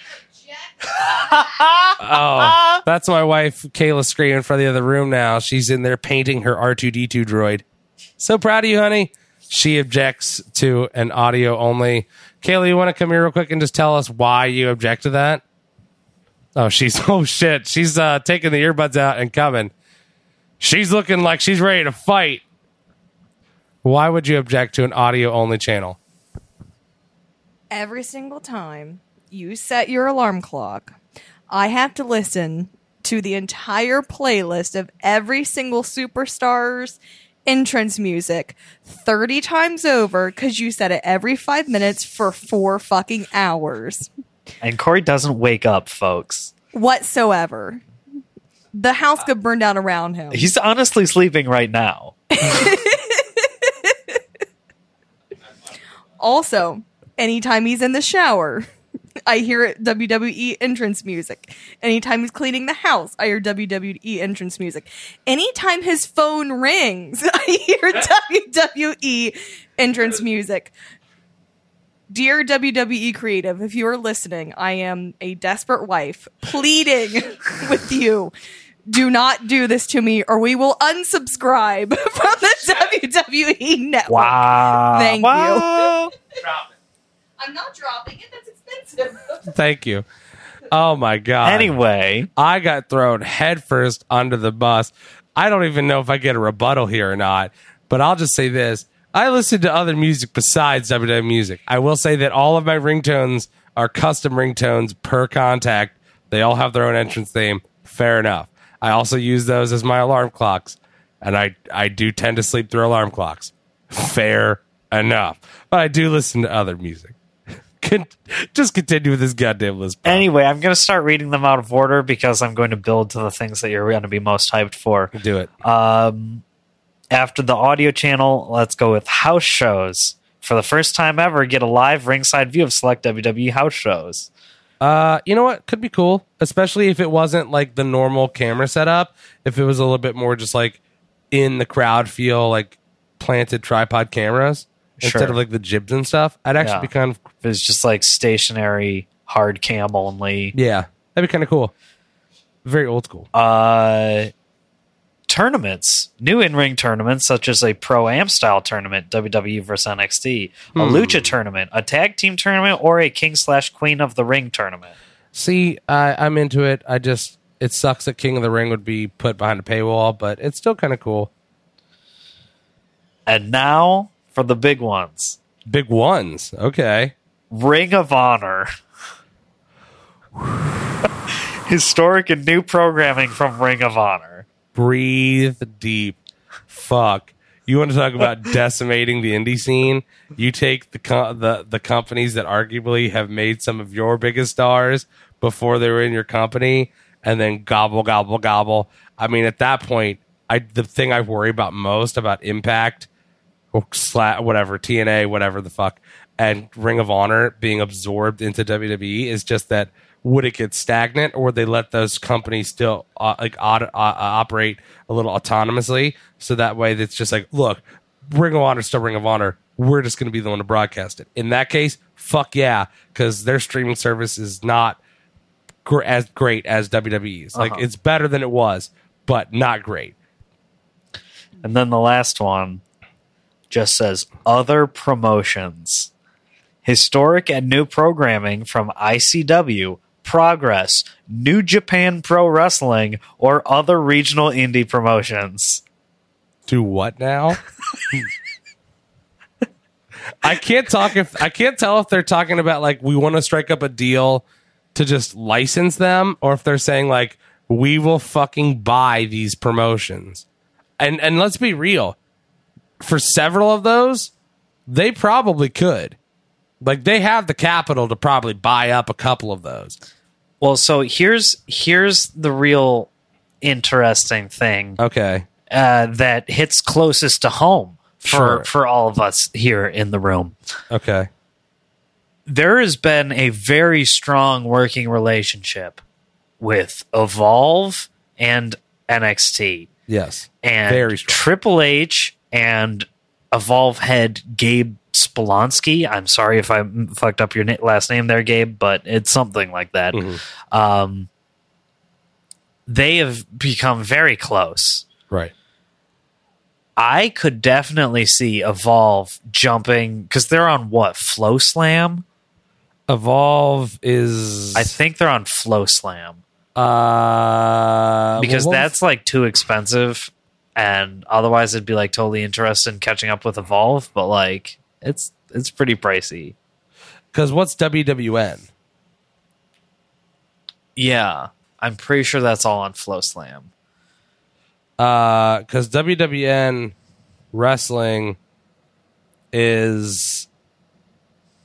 Oh, that's my wife Kayla screaming from the other room now. She's in there painting her R2D2 droid. So proud of you, honey. She objects to an audio only. Kayla, you want to come here real quick and just tell us why you object to that? Oh, shit. She's taking the earbuds out and coming. She's looking like she's ready to fight. Why would you object to an audio only channel? Every single time you set your alarm clock, I have to listen to the entire playlist of every single superstar's entrance music 30 times over because you said it every 5 minutes for 4 fucking hours. And Corey doesn't wake up, folks. Whatsoever. The house could burn down around him. He's honestly sleeping right now. Also, anytime he's in the shower, I hear it, WWE entrance music. Anytime he's cleaning the house, I hear WWE entrance music. Anytime his phone rings, I hear WWE entrance music. Dear WWE Creative, if you are listening, I am a desperate wife pleading with you. Do not do this to me, or we will unsubscribe from the WWE network. Wow. Thank you. Drop it. I'm not dropping it. That's expensive. Thank you. Oh, my God. Anyway. I got thrown headfirst under the bus. I don't even know if I get a rebuttal here or not, but I'll just say this. I listen to other music besides WWE music. I will say that all of my ringtones are custom ringtones per contact. They all have their own entrance theme. Fair enough. I also use those as my alarm clocks, and I do tend to sleep through alarm clocks. Fair enough. But I do listen to other music. Just continue with this goddamn list. Anyway, I'm going to start reading them out of order because I'm going to build to the things that you're going to be most hyped for. Do it. After the audio channel, let's go with house shows. For the first time ever, get a live ringside view of select WWE house shows. You know what? Could be cool, especially if it wasn't like the normal camera setup. If it was a little bit more just like in the crowd feel, like planted tripod cameras. Sure. Instead of like the jibs and stuff, I'd actually be kind of... If it's just like stationary, hard cam only. Yeah, that'd be kind of cool. Very old school. Tournaments. New in-ring tournaments, such as a Pro-Am style tournament, WWE vs. NXT, a Lucha tournament, a tag team tournament, or a King/Queen of the Ring tournament. See, I'm into it. It sucks that King of the Ring would be put behind a paywall, but it's still kind of cool. And now... for the big ones. Big ones. Okay. Ring of Honor. Historic and new programming from Ring of Honor. Breathe deep. Fuck. You want to talk about decimating the indie scene? You take the companies that arguably have made some of your biggest stars before they were in your company, and then gobble, gobble, gobble. I mean, at that point, the thing I worry about most about Impact... or whatever, TNA, whatever the fuck, and Ring of Honor being absorbed into WWE is just that, would it get stagnant, or would they let those companies still operate a little autonomously, so that way it's just like, look, Ring of Honor is still Ring of Honor, we're just going to be the one to broadcast it. In that case, fuck yeah, because their streaming service is not as great as WWE's. Like, it's better than it was, but not great. And then the last one just says other promotions. Historic and new programming from ICW, Progress, New Japan Pro Wrestling, or other regional indie promotions. Do what now? I can't tell if they're talking about like, we want to strike up a deal to just license them, or if they're saying like, we will fucking buy these promotions. And let's be real. For several of those, they probably could. Like, they have the capital to probably buy up a couple of those. Well, so here's the real interesting thing. Okay. That hits closest to home for all of us here in the room. Okay. There has been a very strong working relationship with Evolve and NXT. Yes. And very strong. Triple H... and Evolve head Gabe Spolonsky. I'm sorry if I fucked up your last name there, Gabe, but it's something like that. Mm-hmm. They have become very close. Right. I could definitely see Evolve jumping, because they're on what, Flow Slam? Evolve is... I think they're on Flow Slam. Because that's like too expensive. And otherwise, it'd be like totally interested in catching up with Evolve, but like it's pretty pricey. Because what's WWN? Yeah, I'm pretty sure that's all on Flow Slam. Because WWN wrestling is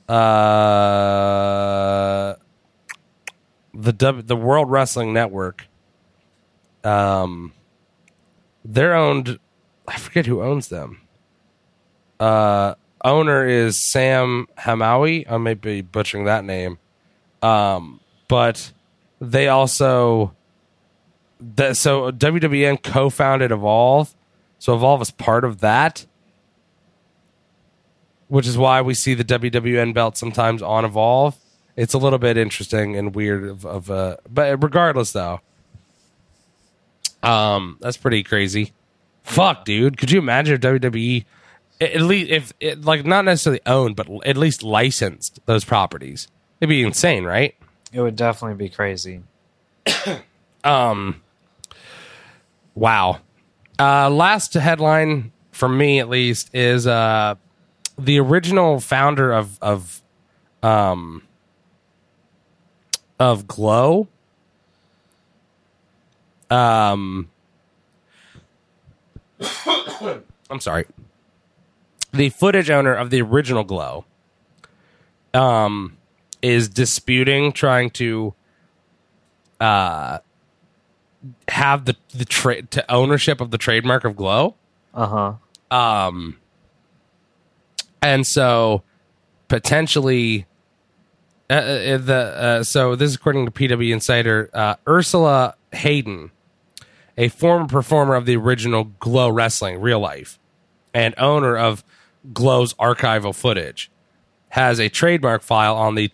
the World Wrestling Network. They're owned... I forget who owns them. Owner is Sam Hamawi. I may be butchering that name. But they also... So WWN co-founded Evolve. So Evolve is part of that. Which is why we see the WWN belt sometimes on Evolve. It's a little bit interesting and weird but regardless though. That's pretty crazy. Fuck, dude. Could you imagine if WWE at least not necessarily owned, but at least licensed those properties? It'd be insane, right? It would definitely be crazy. Wow. Last headline from me at least is the original founder of Glow, I'm sorry, the footage owner of the original Glow, is disputing trying to, have the ownership of the trademark of Glow. And so potentially. So this is according to PW Insider. Ursula Hayden, a former performer of the original Glow Wrestling, real life, and owner of Glow's archival footage, has a trademark file on the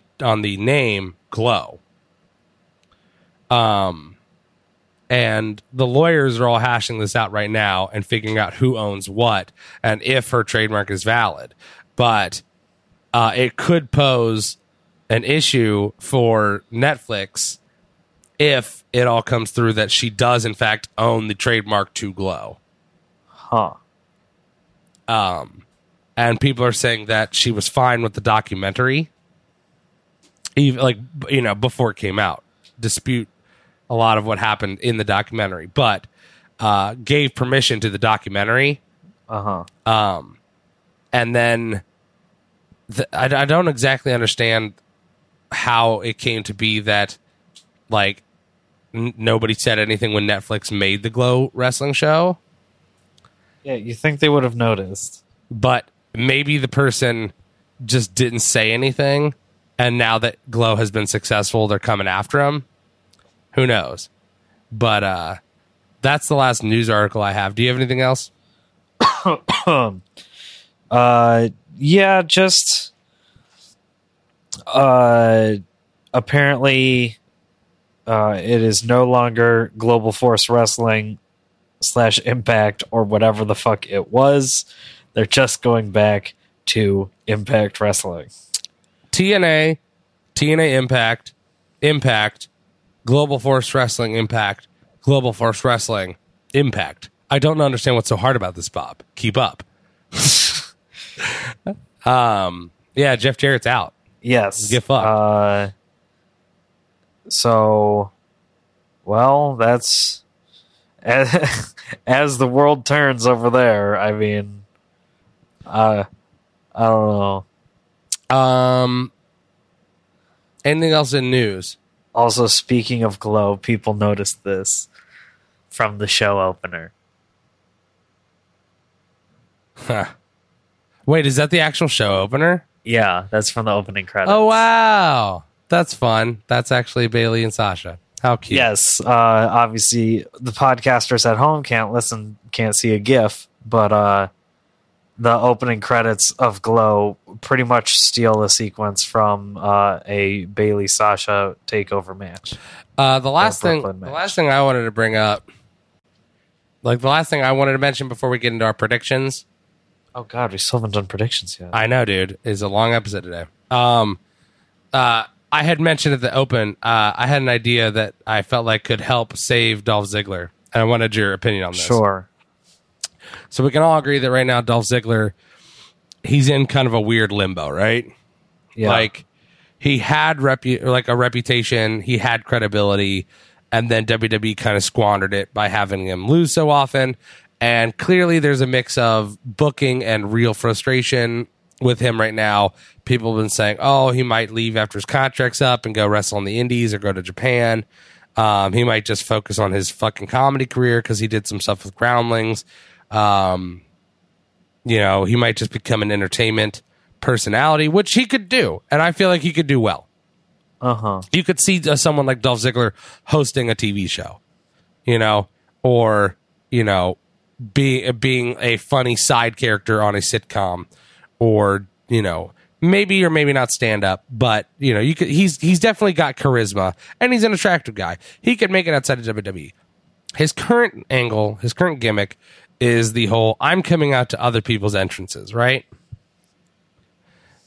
name Glow. And the lawyers are all hashing this out right now and figuring out who owns what and if her trademark is valid. But it could pose an issue for Netflix if it all comes through that she does in fact own the trademark to Glow. And people are saying that she was fine with the documentary, even before it came out, dispute a lot of what happened in the documentary, but gave permission to the documentary. And then I don't exactly understand how it came to be that nobody said anything when Netflix made the Glow Wrestling show. Yeah, you think they would have noticed. But maybe the person just didn't say anything, and now that Glow has been successful, they're coming after him. Who knows? But that's the last news article I have. Do you have anything else? Yeah, just... apparently it is no longer Global Force Wrestling / Impact or whatever the fuck it was. They're just going back to Impact Wrestling. TNA, TNA Impact, Impact, Global Force Wrestling Impact, Global Force Wrestling Impact. I don't understand what's so hard about this, Bob. Keep up. Yeah, Jeff Jarrett's out. Yes. Get fucked. Well, that's... As the world turns over there, I mean... I don't know. Anything else in news? Also, speaking of Glow, people noticed this from the show opener. Huh. Wait, is that the actual show opener? Yeah, that's from the opening credits. Oh, wow. That's fun. That's actually Bailey and Sasha. How cute. Yes. Obviously, the podcasters at home can't listen, can't see a GIF, but the opening credits of Glow pretty much steal the sequence from a Bailey-Sasha takeover match. The last thing I wanted to bring up, the last thing I wanted to mention before we get into our predictions... Oh, God, we still haven't done predictions yet. I know, dude. It's a long episode today. I had mentioned at the open, I had an idea that I felt like could help save Dolph Ziggler. And I wanted your opinion on this. Sure. So we can all agree that right now, Dolph Ziggler, he's in kind of a weird limbo, right? Yeah. He had a reputation, he had credibility, and then WWE kind of squandered it by having him lose so often. And clearly there's a mix of booking and real frustration with him right now. People have been saying, oh, he might leave after his contract's up and go wrestle in the Indies or go to Japan. He might just focus on his fucking comedy career because he did some stuff with Groundlings. He might just become an entertainment personality, which he could do. And I feel like he could do well. You could see someone like Dolph Ziggler hosting a TV show, you know, or, you know, being a funny side character on a sitcom, or, you know, maybe or maybe not stand up, but, you know, you could, he's definitely got charisma, and he's an attractive guy. He could make it outside of WWE. His current angle, his current gimmick is the whole, I'm coming out to other people's entrances, right?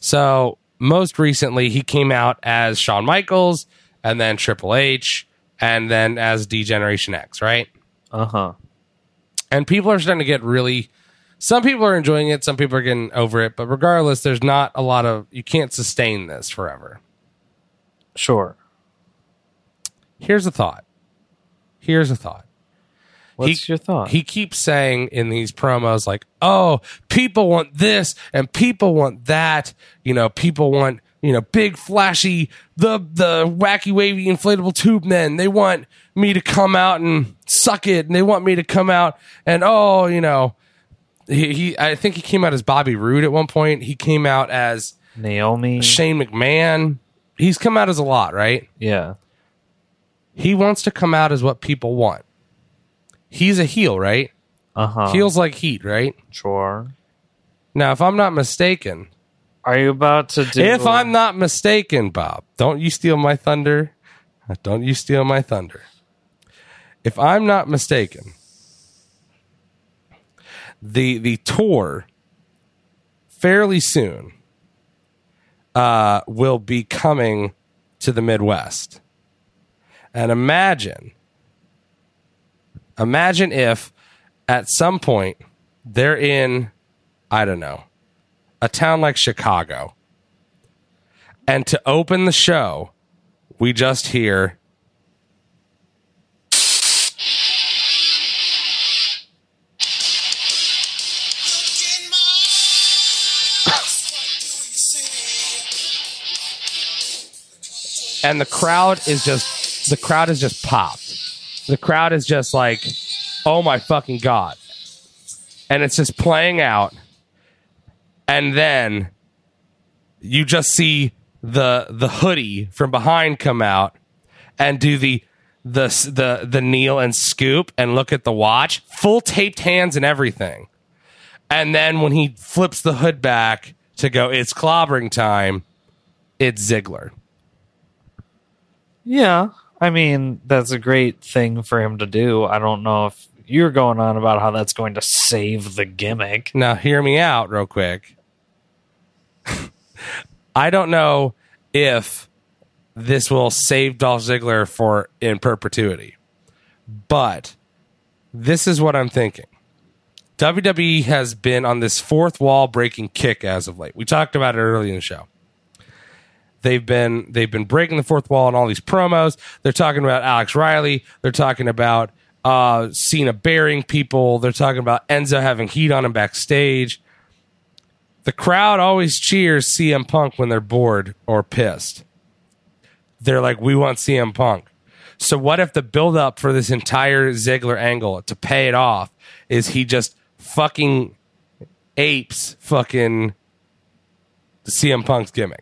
So most recently, he came out as Shawn Michaels, and then Triple H, and then as D-Generation X, right? Uh-huh. And people are starting to get really... Some people are enjoying it, some people are getting over it, but regardless, there's not a lot of... You can't sustain this forever. Sure. Here's a thought. What's your thought? He keeps saying in these promos, like, oh, people want this, and people want that. You know, people want, you know, big, flashy, the wacky, wavy, inflatable tube men. They want me to come out and suck it, and they want me to come out and, oh, you know... I think he came out as Bobby Roode at one point. He came out as Naomi, Shane McMahon. He's come out as a lot, right? Yeah. He wants to come out as what people want. He's a heel, right? Uh-huh. Heels like heat, right? Sure. Now, if I'm not mistaken... Are you about to do... If I'm not mistaken, Bob, don't you steal my thunder. Don't you steal my thunder. If I'm not mistaken... The tour fairly soon will be coming to the Midwest. And imagine if at some point they're in, I don't know, a town like Chicago. And to open the show, we just hear... And the crowd is just popped. The crowd is just like, oh my fucking God. And it's just playing out. And then you just see the hoodie from behind come out and do the kneel and scoop and look at the watch. Full taped hands and everything. And then when he flips the hood back to go, it's clobbering time, it's Ziggler. Yeah, I mean, that's a great thing for him to do. I don't know if you're going on about how that's going to save the gimmick. Now, hear me out real quick. I don't know if this will save Dolph Ziggler for in perpetuity, but this is what I'm thinking. WWE has been on this fourth wall breaking kick as of late. We talked about it earlier in the show. They've been breaking the fourth wall in all these promos. They're talking about Alex Riley. They're talking about Cena burying people. They're talking about Enzo having heat on him backstage. The crowd always cheers CM Punk when they're bored or pissed. They're like, we want CM Punk. So what if the buildup for this entire Ziggler angle to pay it off is he just fucking apes fucking CM Punk's gimmick?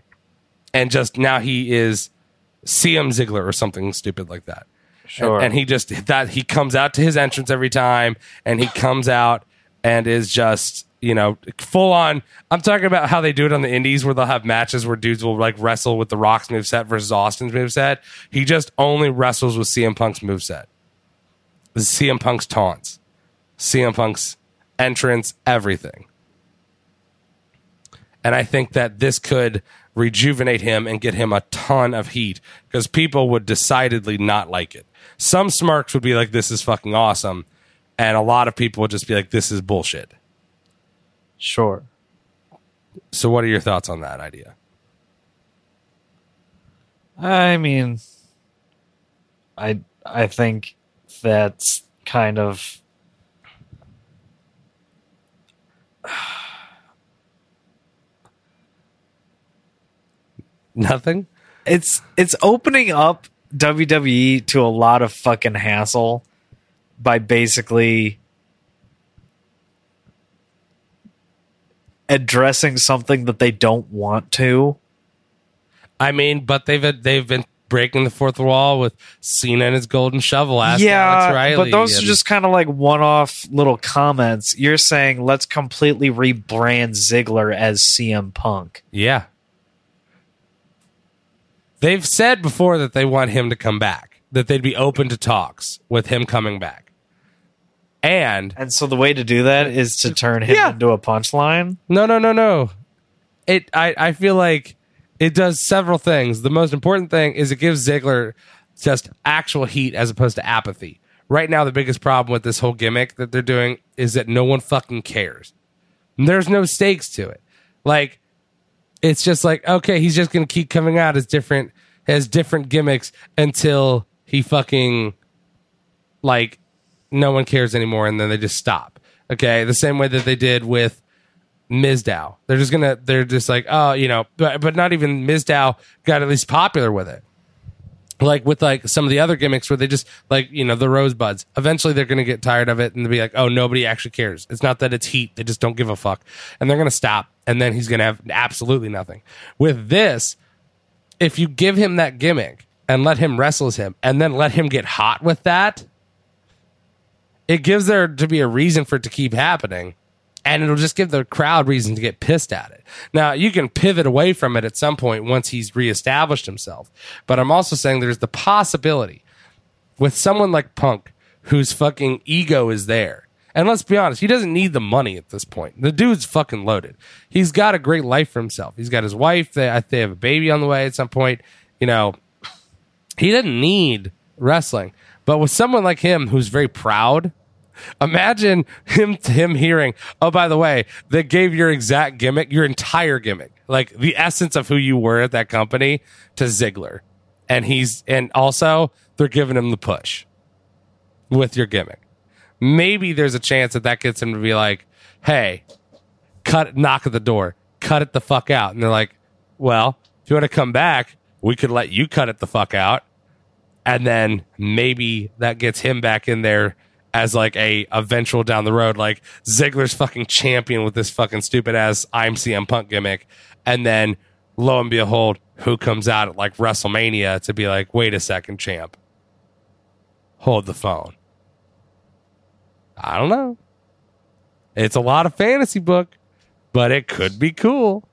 And just now he is CM Ziggler or something stupid like that. Sure. And he just that he comes out to his entrance every time, and he comes out and is just, you know, full on. I'm talking about how they do it on the indies where they'll have matches where dudes will like wrestle with The Rock's moveset versus Austin's moveset. He just only wrestles with CM Punk's moveset. CM Punk's taunts, CM Punk's entrance, everything. And I think that this could rejuvenate him and get him a ton of heat because people would decidedly not like it. Some smarks would be like, this is fucking awesome. And a lot of people would just be like, this is bullshit. Sure. So what are your thoughts on that idea? I mean, I think that's kind of... Nothing. It's opening up WWE to a lot of fucking hassle by basically addressing something that they don't want to. I mean, but they've been breaking the fourth wall with Cena and his golden shovel ass. Yeah, but those are just kind of like one-off little comments. You're saying let's completely rebrand Ziggler as CM Punk. Yeah. They've said before that they want him to come back, that they'd be open to talks with him coming back. And so the way to do that is to turn him into a punchline? No. I feel like it does several things. The most important thing is it gives Ziggler just actual heat as opposed to apathy. Right now, the biggest problem with this whole gimmick that they're doing is that no one fucking cares. There's no stakes to it. Like, it's just like, okay, he's just going to keep coming out as different gimmicks until he fucking, like, no one cares anymore, and then they just stop. Okay, the same way that they did with Mizdow. They're just like, oh, you know, but not even Mizdow got at least popular with it. Like with like some of the other gimmicks where they just like, you know, the rosebuds. Eventually they're going to get tired of it and they'll be like, oh, nobody actually cares. It's not that it's heat. They just don't give a fuck. And they're going to stop, and then he's going to have absolutely nothing. With this, if you give him that gimmick and let him wrestle him and then let him get hot with that, it gives there to be a reason for it to keep happening, and it'll just give the crowd reason to get pissed at it. Now, you can pivot away from it at some point once he's reestablished himself, but I'm also saying there's the possibility with someone like Punk whose fucking ego is there. And let's be honest, he doesn't need the money at this point. The dude's fucking loaded. He's got a great life for himself. He's got his wife. They have a baby on the way at some point. You know, he doesn't need wrestling. But with someone like him who's very proud, imagine him hearing, oh, by the way, they gave your exact gimmick, your entire gimmick, like the essence of who you were at that company, to Ziggler. And also they're giving him the push with your gimmick. Maybe there's a chance that gets him to be like, hey, knock at the door, cut it the fuck out. And they're like, well, if you want to come back, we could let you cut it the fuck out. And then maybe that gets him back in there as like a eventual down the road, like Ziggler's fucking champion with this fucking stupid ass I'm CM Punk gimmick. And then lo and behold, who comes out at like WrestleMania to be like, wait a second, champ, hold the phone. I don't know. It's a lot of fantasy book, but it could be cool.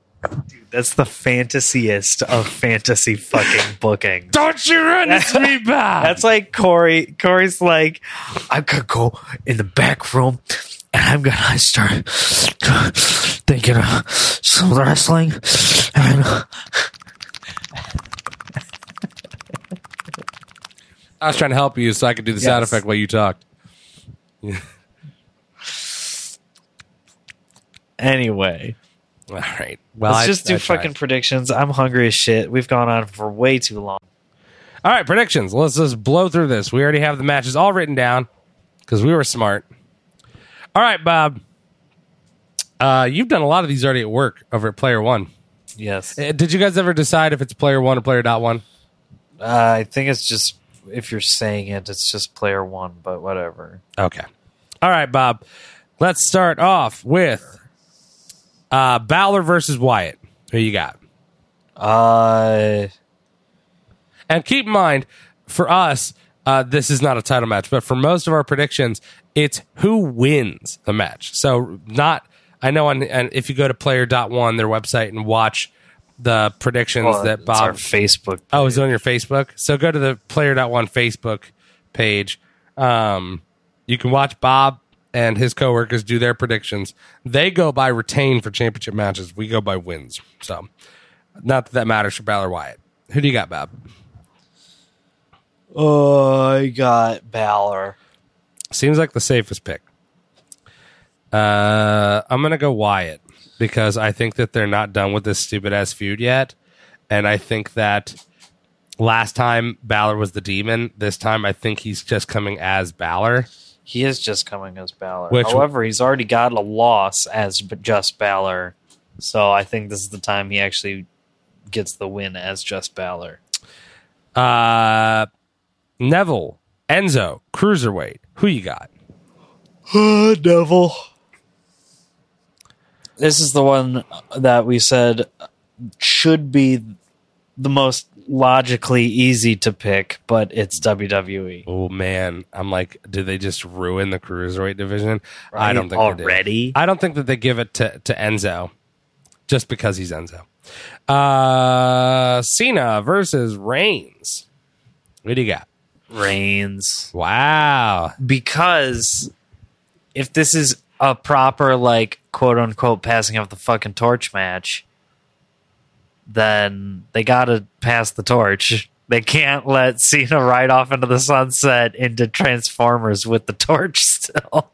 Dude, that's the fantasiest of fantasy fucking booking. Don't you run into me, Bob. That's like Corey. Corey's like, I'm going to go in the back room and I'm going to start thinking of some wrestling. And I was trying to help you so I could do the sound effect while you talked. Anyway. All right. Well, let's just do fucking predictions. I'm hungry as shit. We've gone on for way too long. All right, predictions. Let's just blow through this. We already have the matches all written down because we were smart. All right, Bob. You've done a lot of these already at work over at Player One. Yes. Did you guys ever decide if it's Player One or Player.1? I think it's just, if you're saying it, it's just Player One, but whatever. Okay. All right, Bob. Let's start off with Balor versus Wyatt. Who you got? And keep in mind, for us, this is not a title match, but for most of our predictions, it's who wins the match. So not, I know, and if you go to Player.1, their website, and watch the predictions that Bob... It's our Facebook page. Oh, is it on your Facebook? So go to the Player.1 Facebook page. You can watch Bob and his coworkers do their predictions. They go by retain for championship matches. We go by wins. So, not that matters for Balor Wyatt. Who do you got, Bob? Oh, I got Balor. Seems like the safest pick. I'm going to go Wyatt because I think that they're not done with this stupid-ass feud yet. And I think that last time Balor was the demon. This time I think he's just coming as Balor. He is just coming as Balor. However, he's already got a loss as just Balor. So I think this is the time he actually gets the win as just Balor. Neville, Enzo, Cruiserweight. Who you got? Neville. This is the one that we said should be the most logically easy to pick, but it's WWE. Oh, man. I'm like, did they just ruin the Cruiserweight division? Right. I don't think already. I don't think that they give it to Enzo just because he's Enzo. Cena versus Reigns. What do you got? Reigns. Wow. Because if this is a proper, like, quote unquote, passing of the fucking torch match, then they gotta pass the torch. They can't let Cena ride off into the sunset into Transformers with the torch still.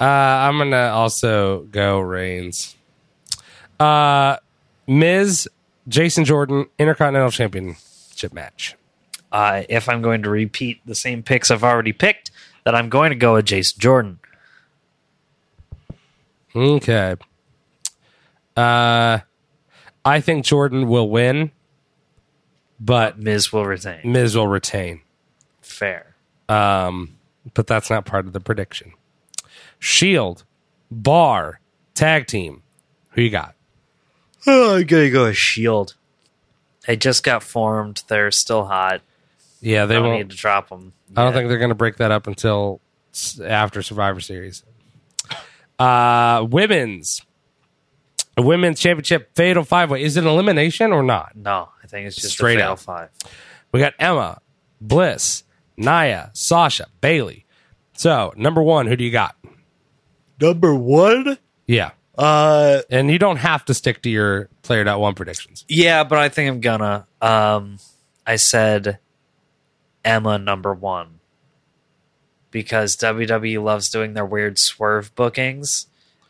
I'm gonna also go Reigns. Miz, Jason Jordan, Intercontinental Championship match. If I'm going to repeat the same picks I've already picked, then I'm going to go with Jason Jordan. Okay. I think Jordan will win, but Miz will retain. Miz will retain. Fair. But that's not part of the prediction. Shield, Bar, tag team. Who you got? Oh, I'm going to go with Shield. They just got formed. They're still hot. Yeah, they won't need to drop them. I don't think they're going to break that up until after Survivor Series. Women's Championship Fatal 5-Way. Is it an elimination or not? No, I think it's just straight Fatal 5. We got Emma, Bliss, Naya, Sasha, Bailey. So, number one, who do you got? Number one? Yeah. And you don't have to stick to your player.1 predictions. Yeah, but I think I'm gonna. I said Emma number one because WWE loves doing their weird swerve bookings,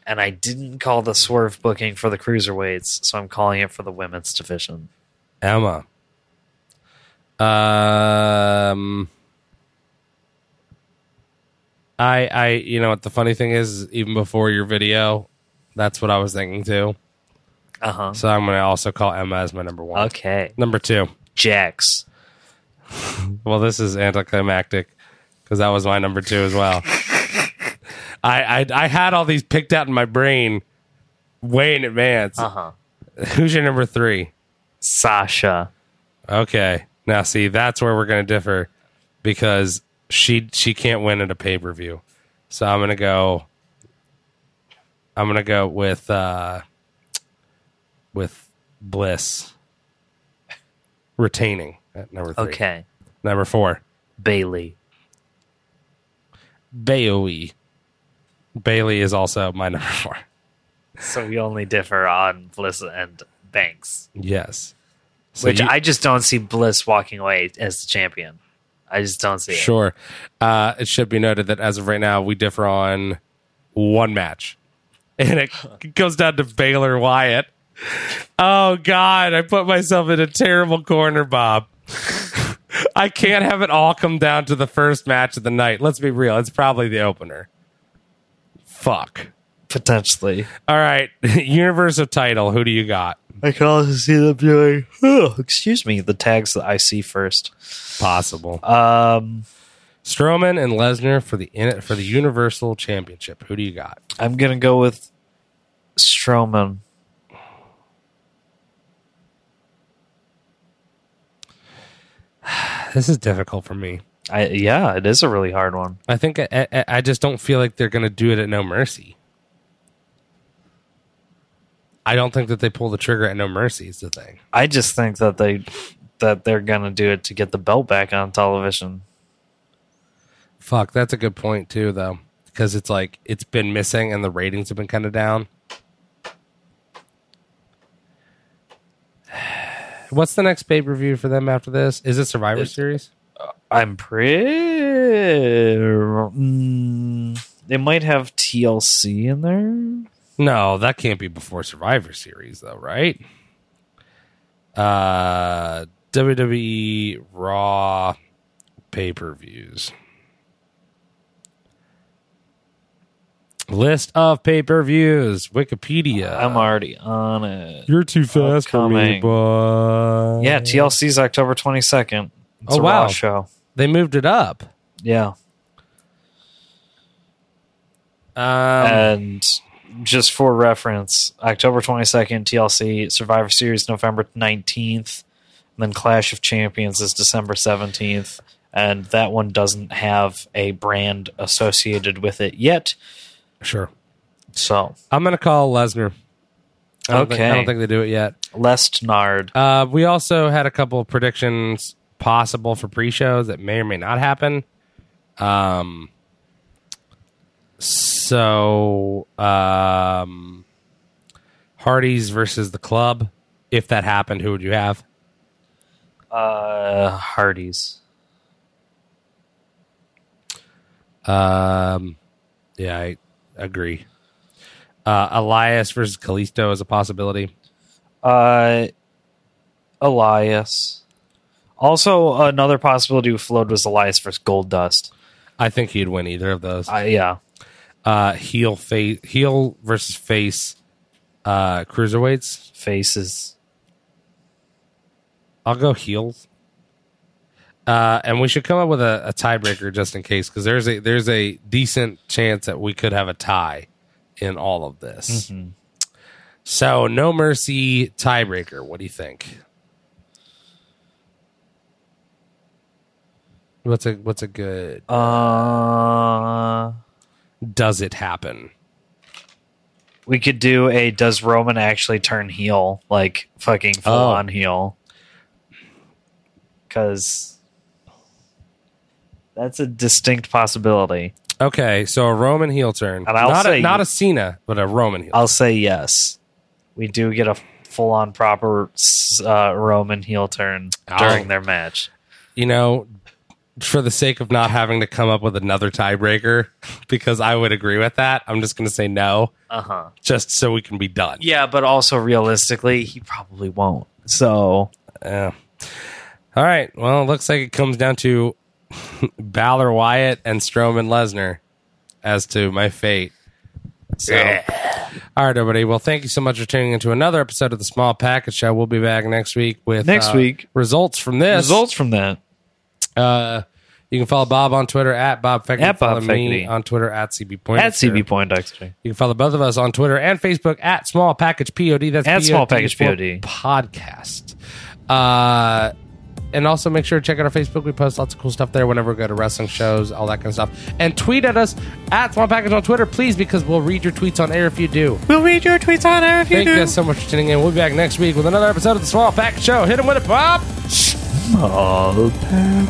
and I didn't call the swerve booking for the cruiserweights, so I'm calling it for the women's division. Emma. I you know what the funny thing is even before your video, that's what I was thinking too. Uh-huh. So I'm going to also call Emma as my number one. Okay. Number two. Jax. Well, this is anticlimactic because that was my number two as well. I had all these picked out in my brain way in advance. Uh-huh. Who's your number three? Sasha. Okay. Now, see, that's where we're going to differ because she can't win at a pay-per-view. So I'm gonna go with Bliss retaining at number three. Okay. Number four. Bailey. Bailey is also my number four. So we only differ on Bliss and Banks. Yes. So I just don't see Bliss walking away as the champion. I just don't see it. Sure. It should be noted that as of right now, we differ on one match. And it goes down to Baylor Wyatt. Oh, God. I put myself in a terrible corner, Bob. I can't have it all come down to the first match of the night. Let's be real. It's probably the opener. Fuck. Potentially. All right. Universal title. Who do you got? I can also see them doing... excuse me. The tags that I see first. Possible. Strowman and Lesnar for the Universal Championship. Who do you got? I'm going to go with Strowman. This is difficult for me. Yeah, it is a really hard one. I think I just don't feel like they're going to do it at No Mercy. I don't think that they pull the trigger at No Mercy is the thing. I just think that they're going to do it to get the belt back on television. Fuck, that's a good point, too, though, because it's like it's been missing and the ratings have been kind of down. What's the next pay-per-view for them after this? Is it Survivor Series? I'm pretty... they might have TLC in there. No, that can't be before Survivor Series, though, right? WWE Raw pay-per-views. List of pay-per-views. Wikipedia. I'm already on it. You're too fast for me, but... Yeah, TLC's October 22nd. It's a Raw show. They moved it up. Yeah. And just for reference, October 22nd, TLC, Survivor Series, November 19th, and then Clash of Champions is December 17th, and that one doesn't have a brand associated with it yet. Sure. So I'm going to call Lesnar. I don't think they do it yet. Lesnard. We also had a couple of predictions possible for pre-shows that may or may not happen. So Hardy's versus the Club. If that happened, who would you have? Hardy's. Yeah, I agree. Elias versus Kalisto is a possibility. Elias. Also, another possibility we floated was Elias versus Goldust. I think he'd win either of those. Yeah. Heel versus face. Cruiserweights. Faces. I'll go heels. And we should come up with a tiebreaker just in case, because there's a decent chance that we could have a tie in all of this. Mm-hmm. So, No Mercy tiebreaker. What do you think? What's a good... Does it happen? We could do a does Roman actually turn heel? Like, fucking full-on heel. Because that's a distinct possibility. Okay, so a Roman heel turn. And not a Cena, but a Roman heel turn. I'll say yes. We do get a full-on proper Roman heel turn during their match. You know, for the sake of not having to come up with another tiebreaker, because I would agree with that, I'm just going to say no, just so we can be done. Yeah, but also realistically, he probably won't. So... All right. Well, it looks like it comes down to Balor, Wyatt, and Strowman, Lesnar as to my fate. So, yeah. All right, everybody. Well, thank you so much for tuning into another episode of the Small Package Show. We'll be back next week with results from this. Results from that. You can follow Bob on Twitter at BobFeckney. Follow me on Twitter at CBPointDexter. At CBPointDexter. You can follow both of us on Twitter and Facebook at Small Package POD. That's at Small Package POD podcast. And also make sure to check out our Facebook. We post lots of cool stuff there whenever we go to wrestling shows, all that kind of stuff. And tweet at us at Small Package on Twitter, please, because we'll read your tweets on air if you do. Thank you guys so much for tuning in. We'll be back next week with another episode of the Small Package Show. Hit them with it, Bob. Small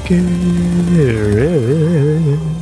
Package.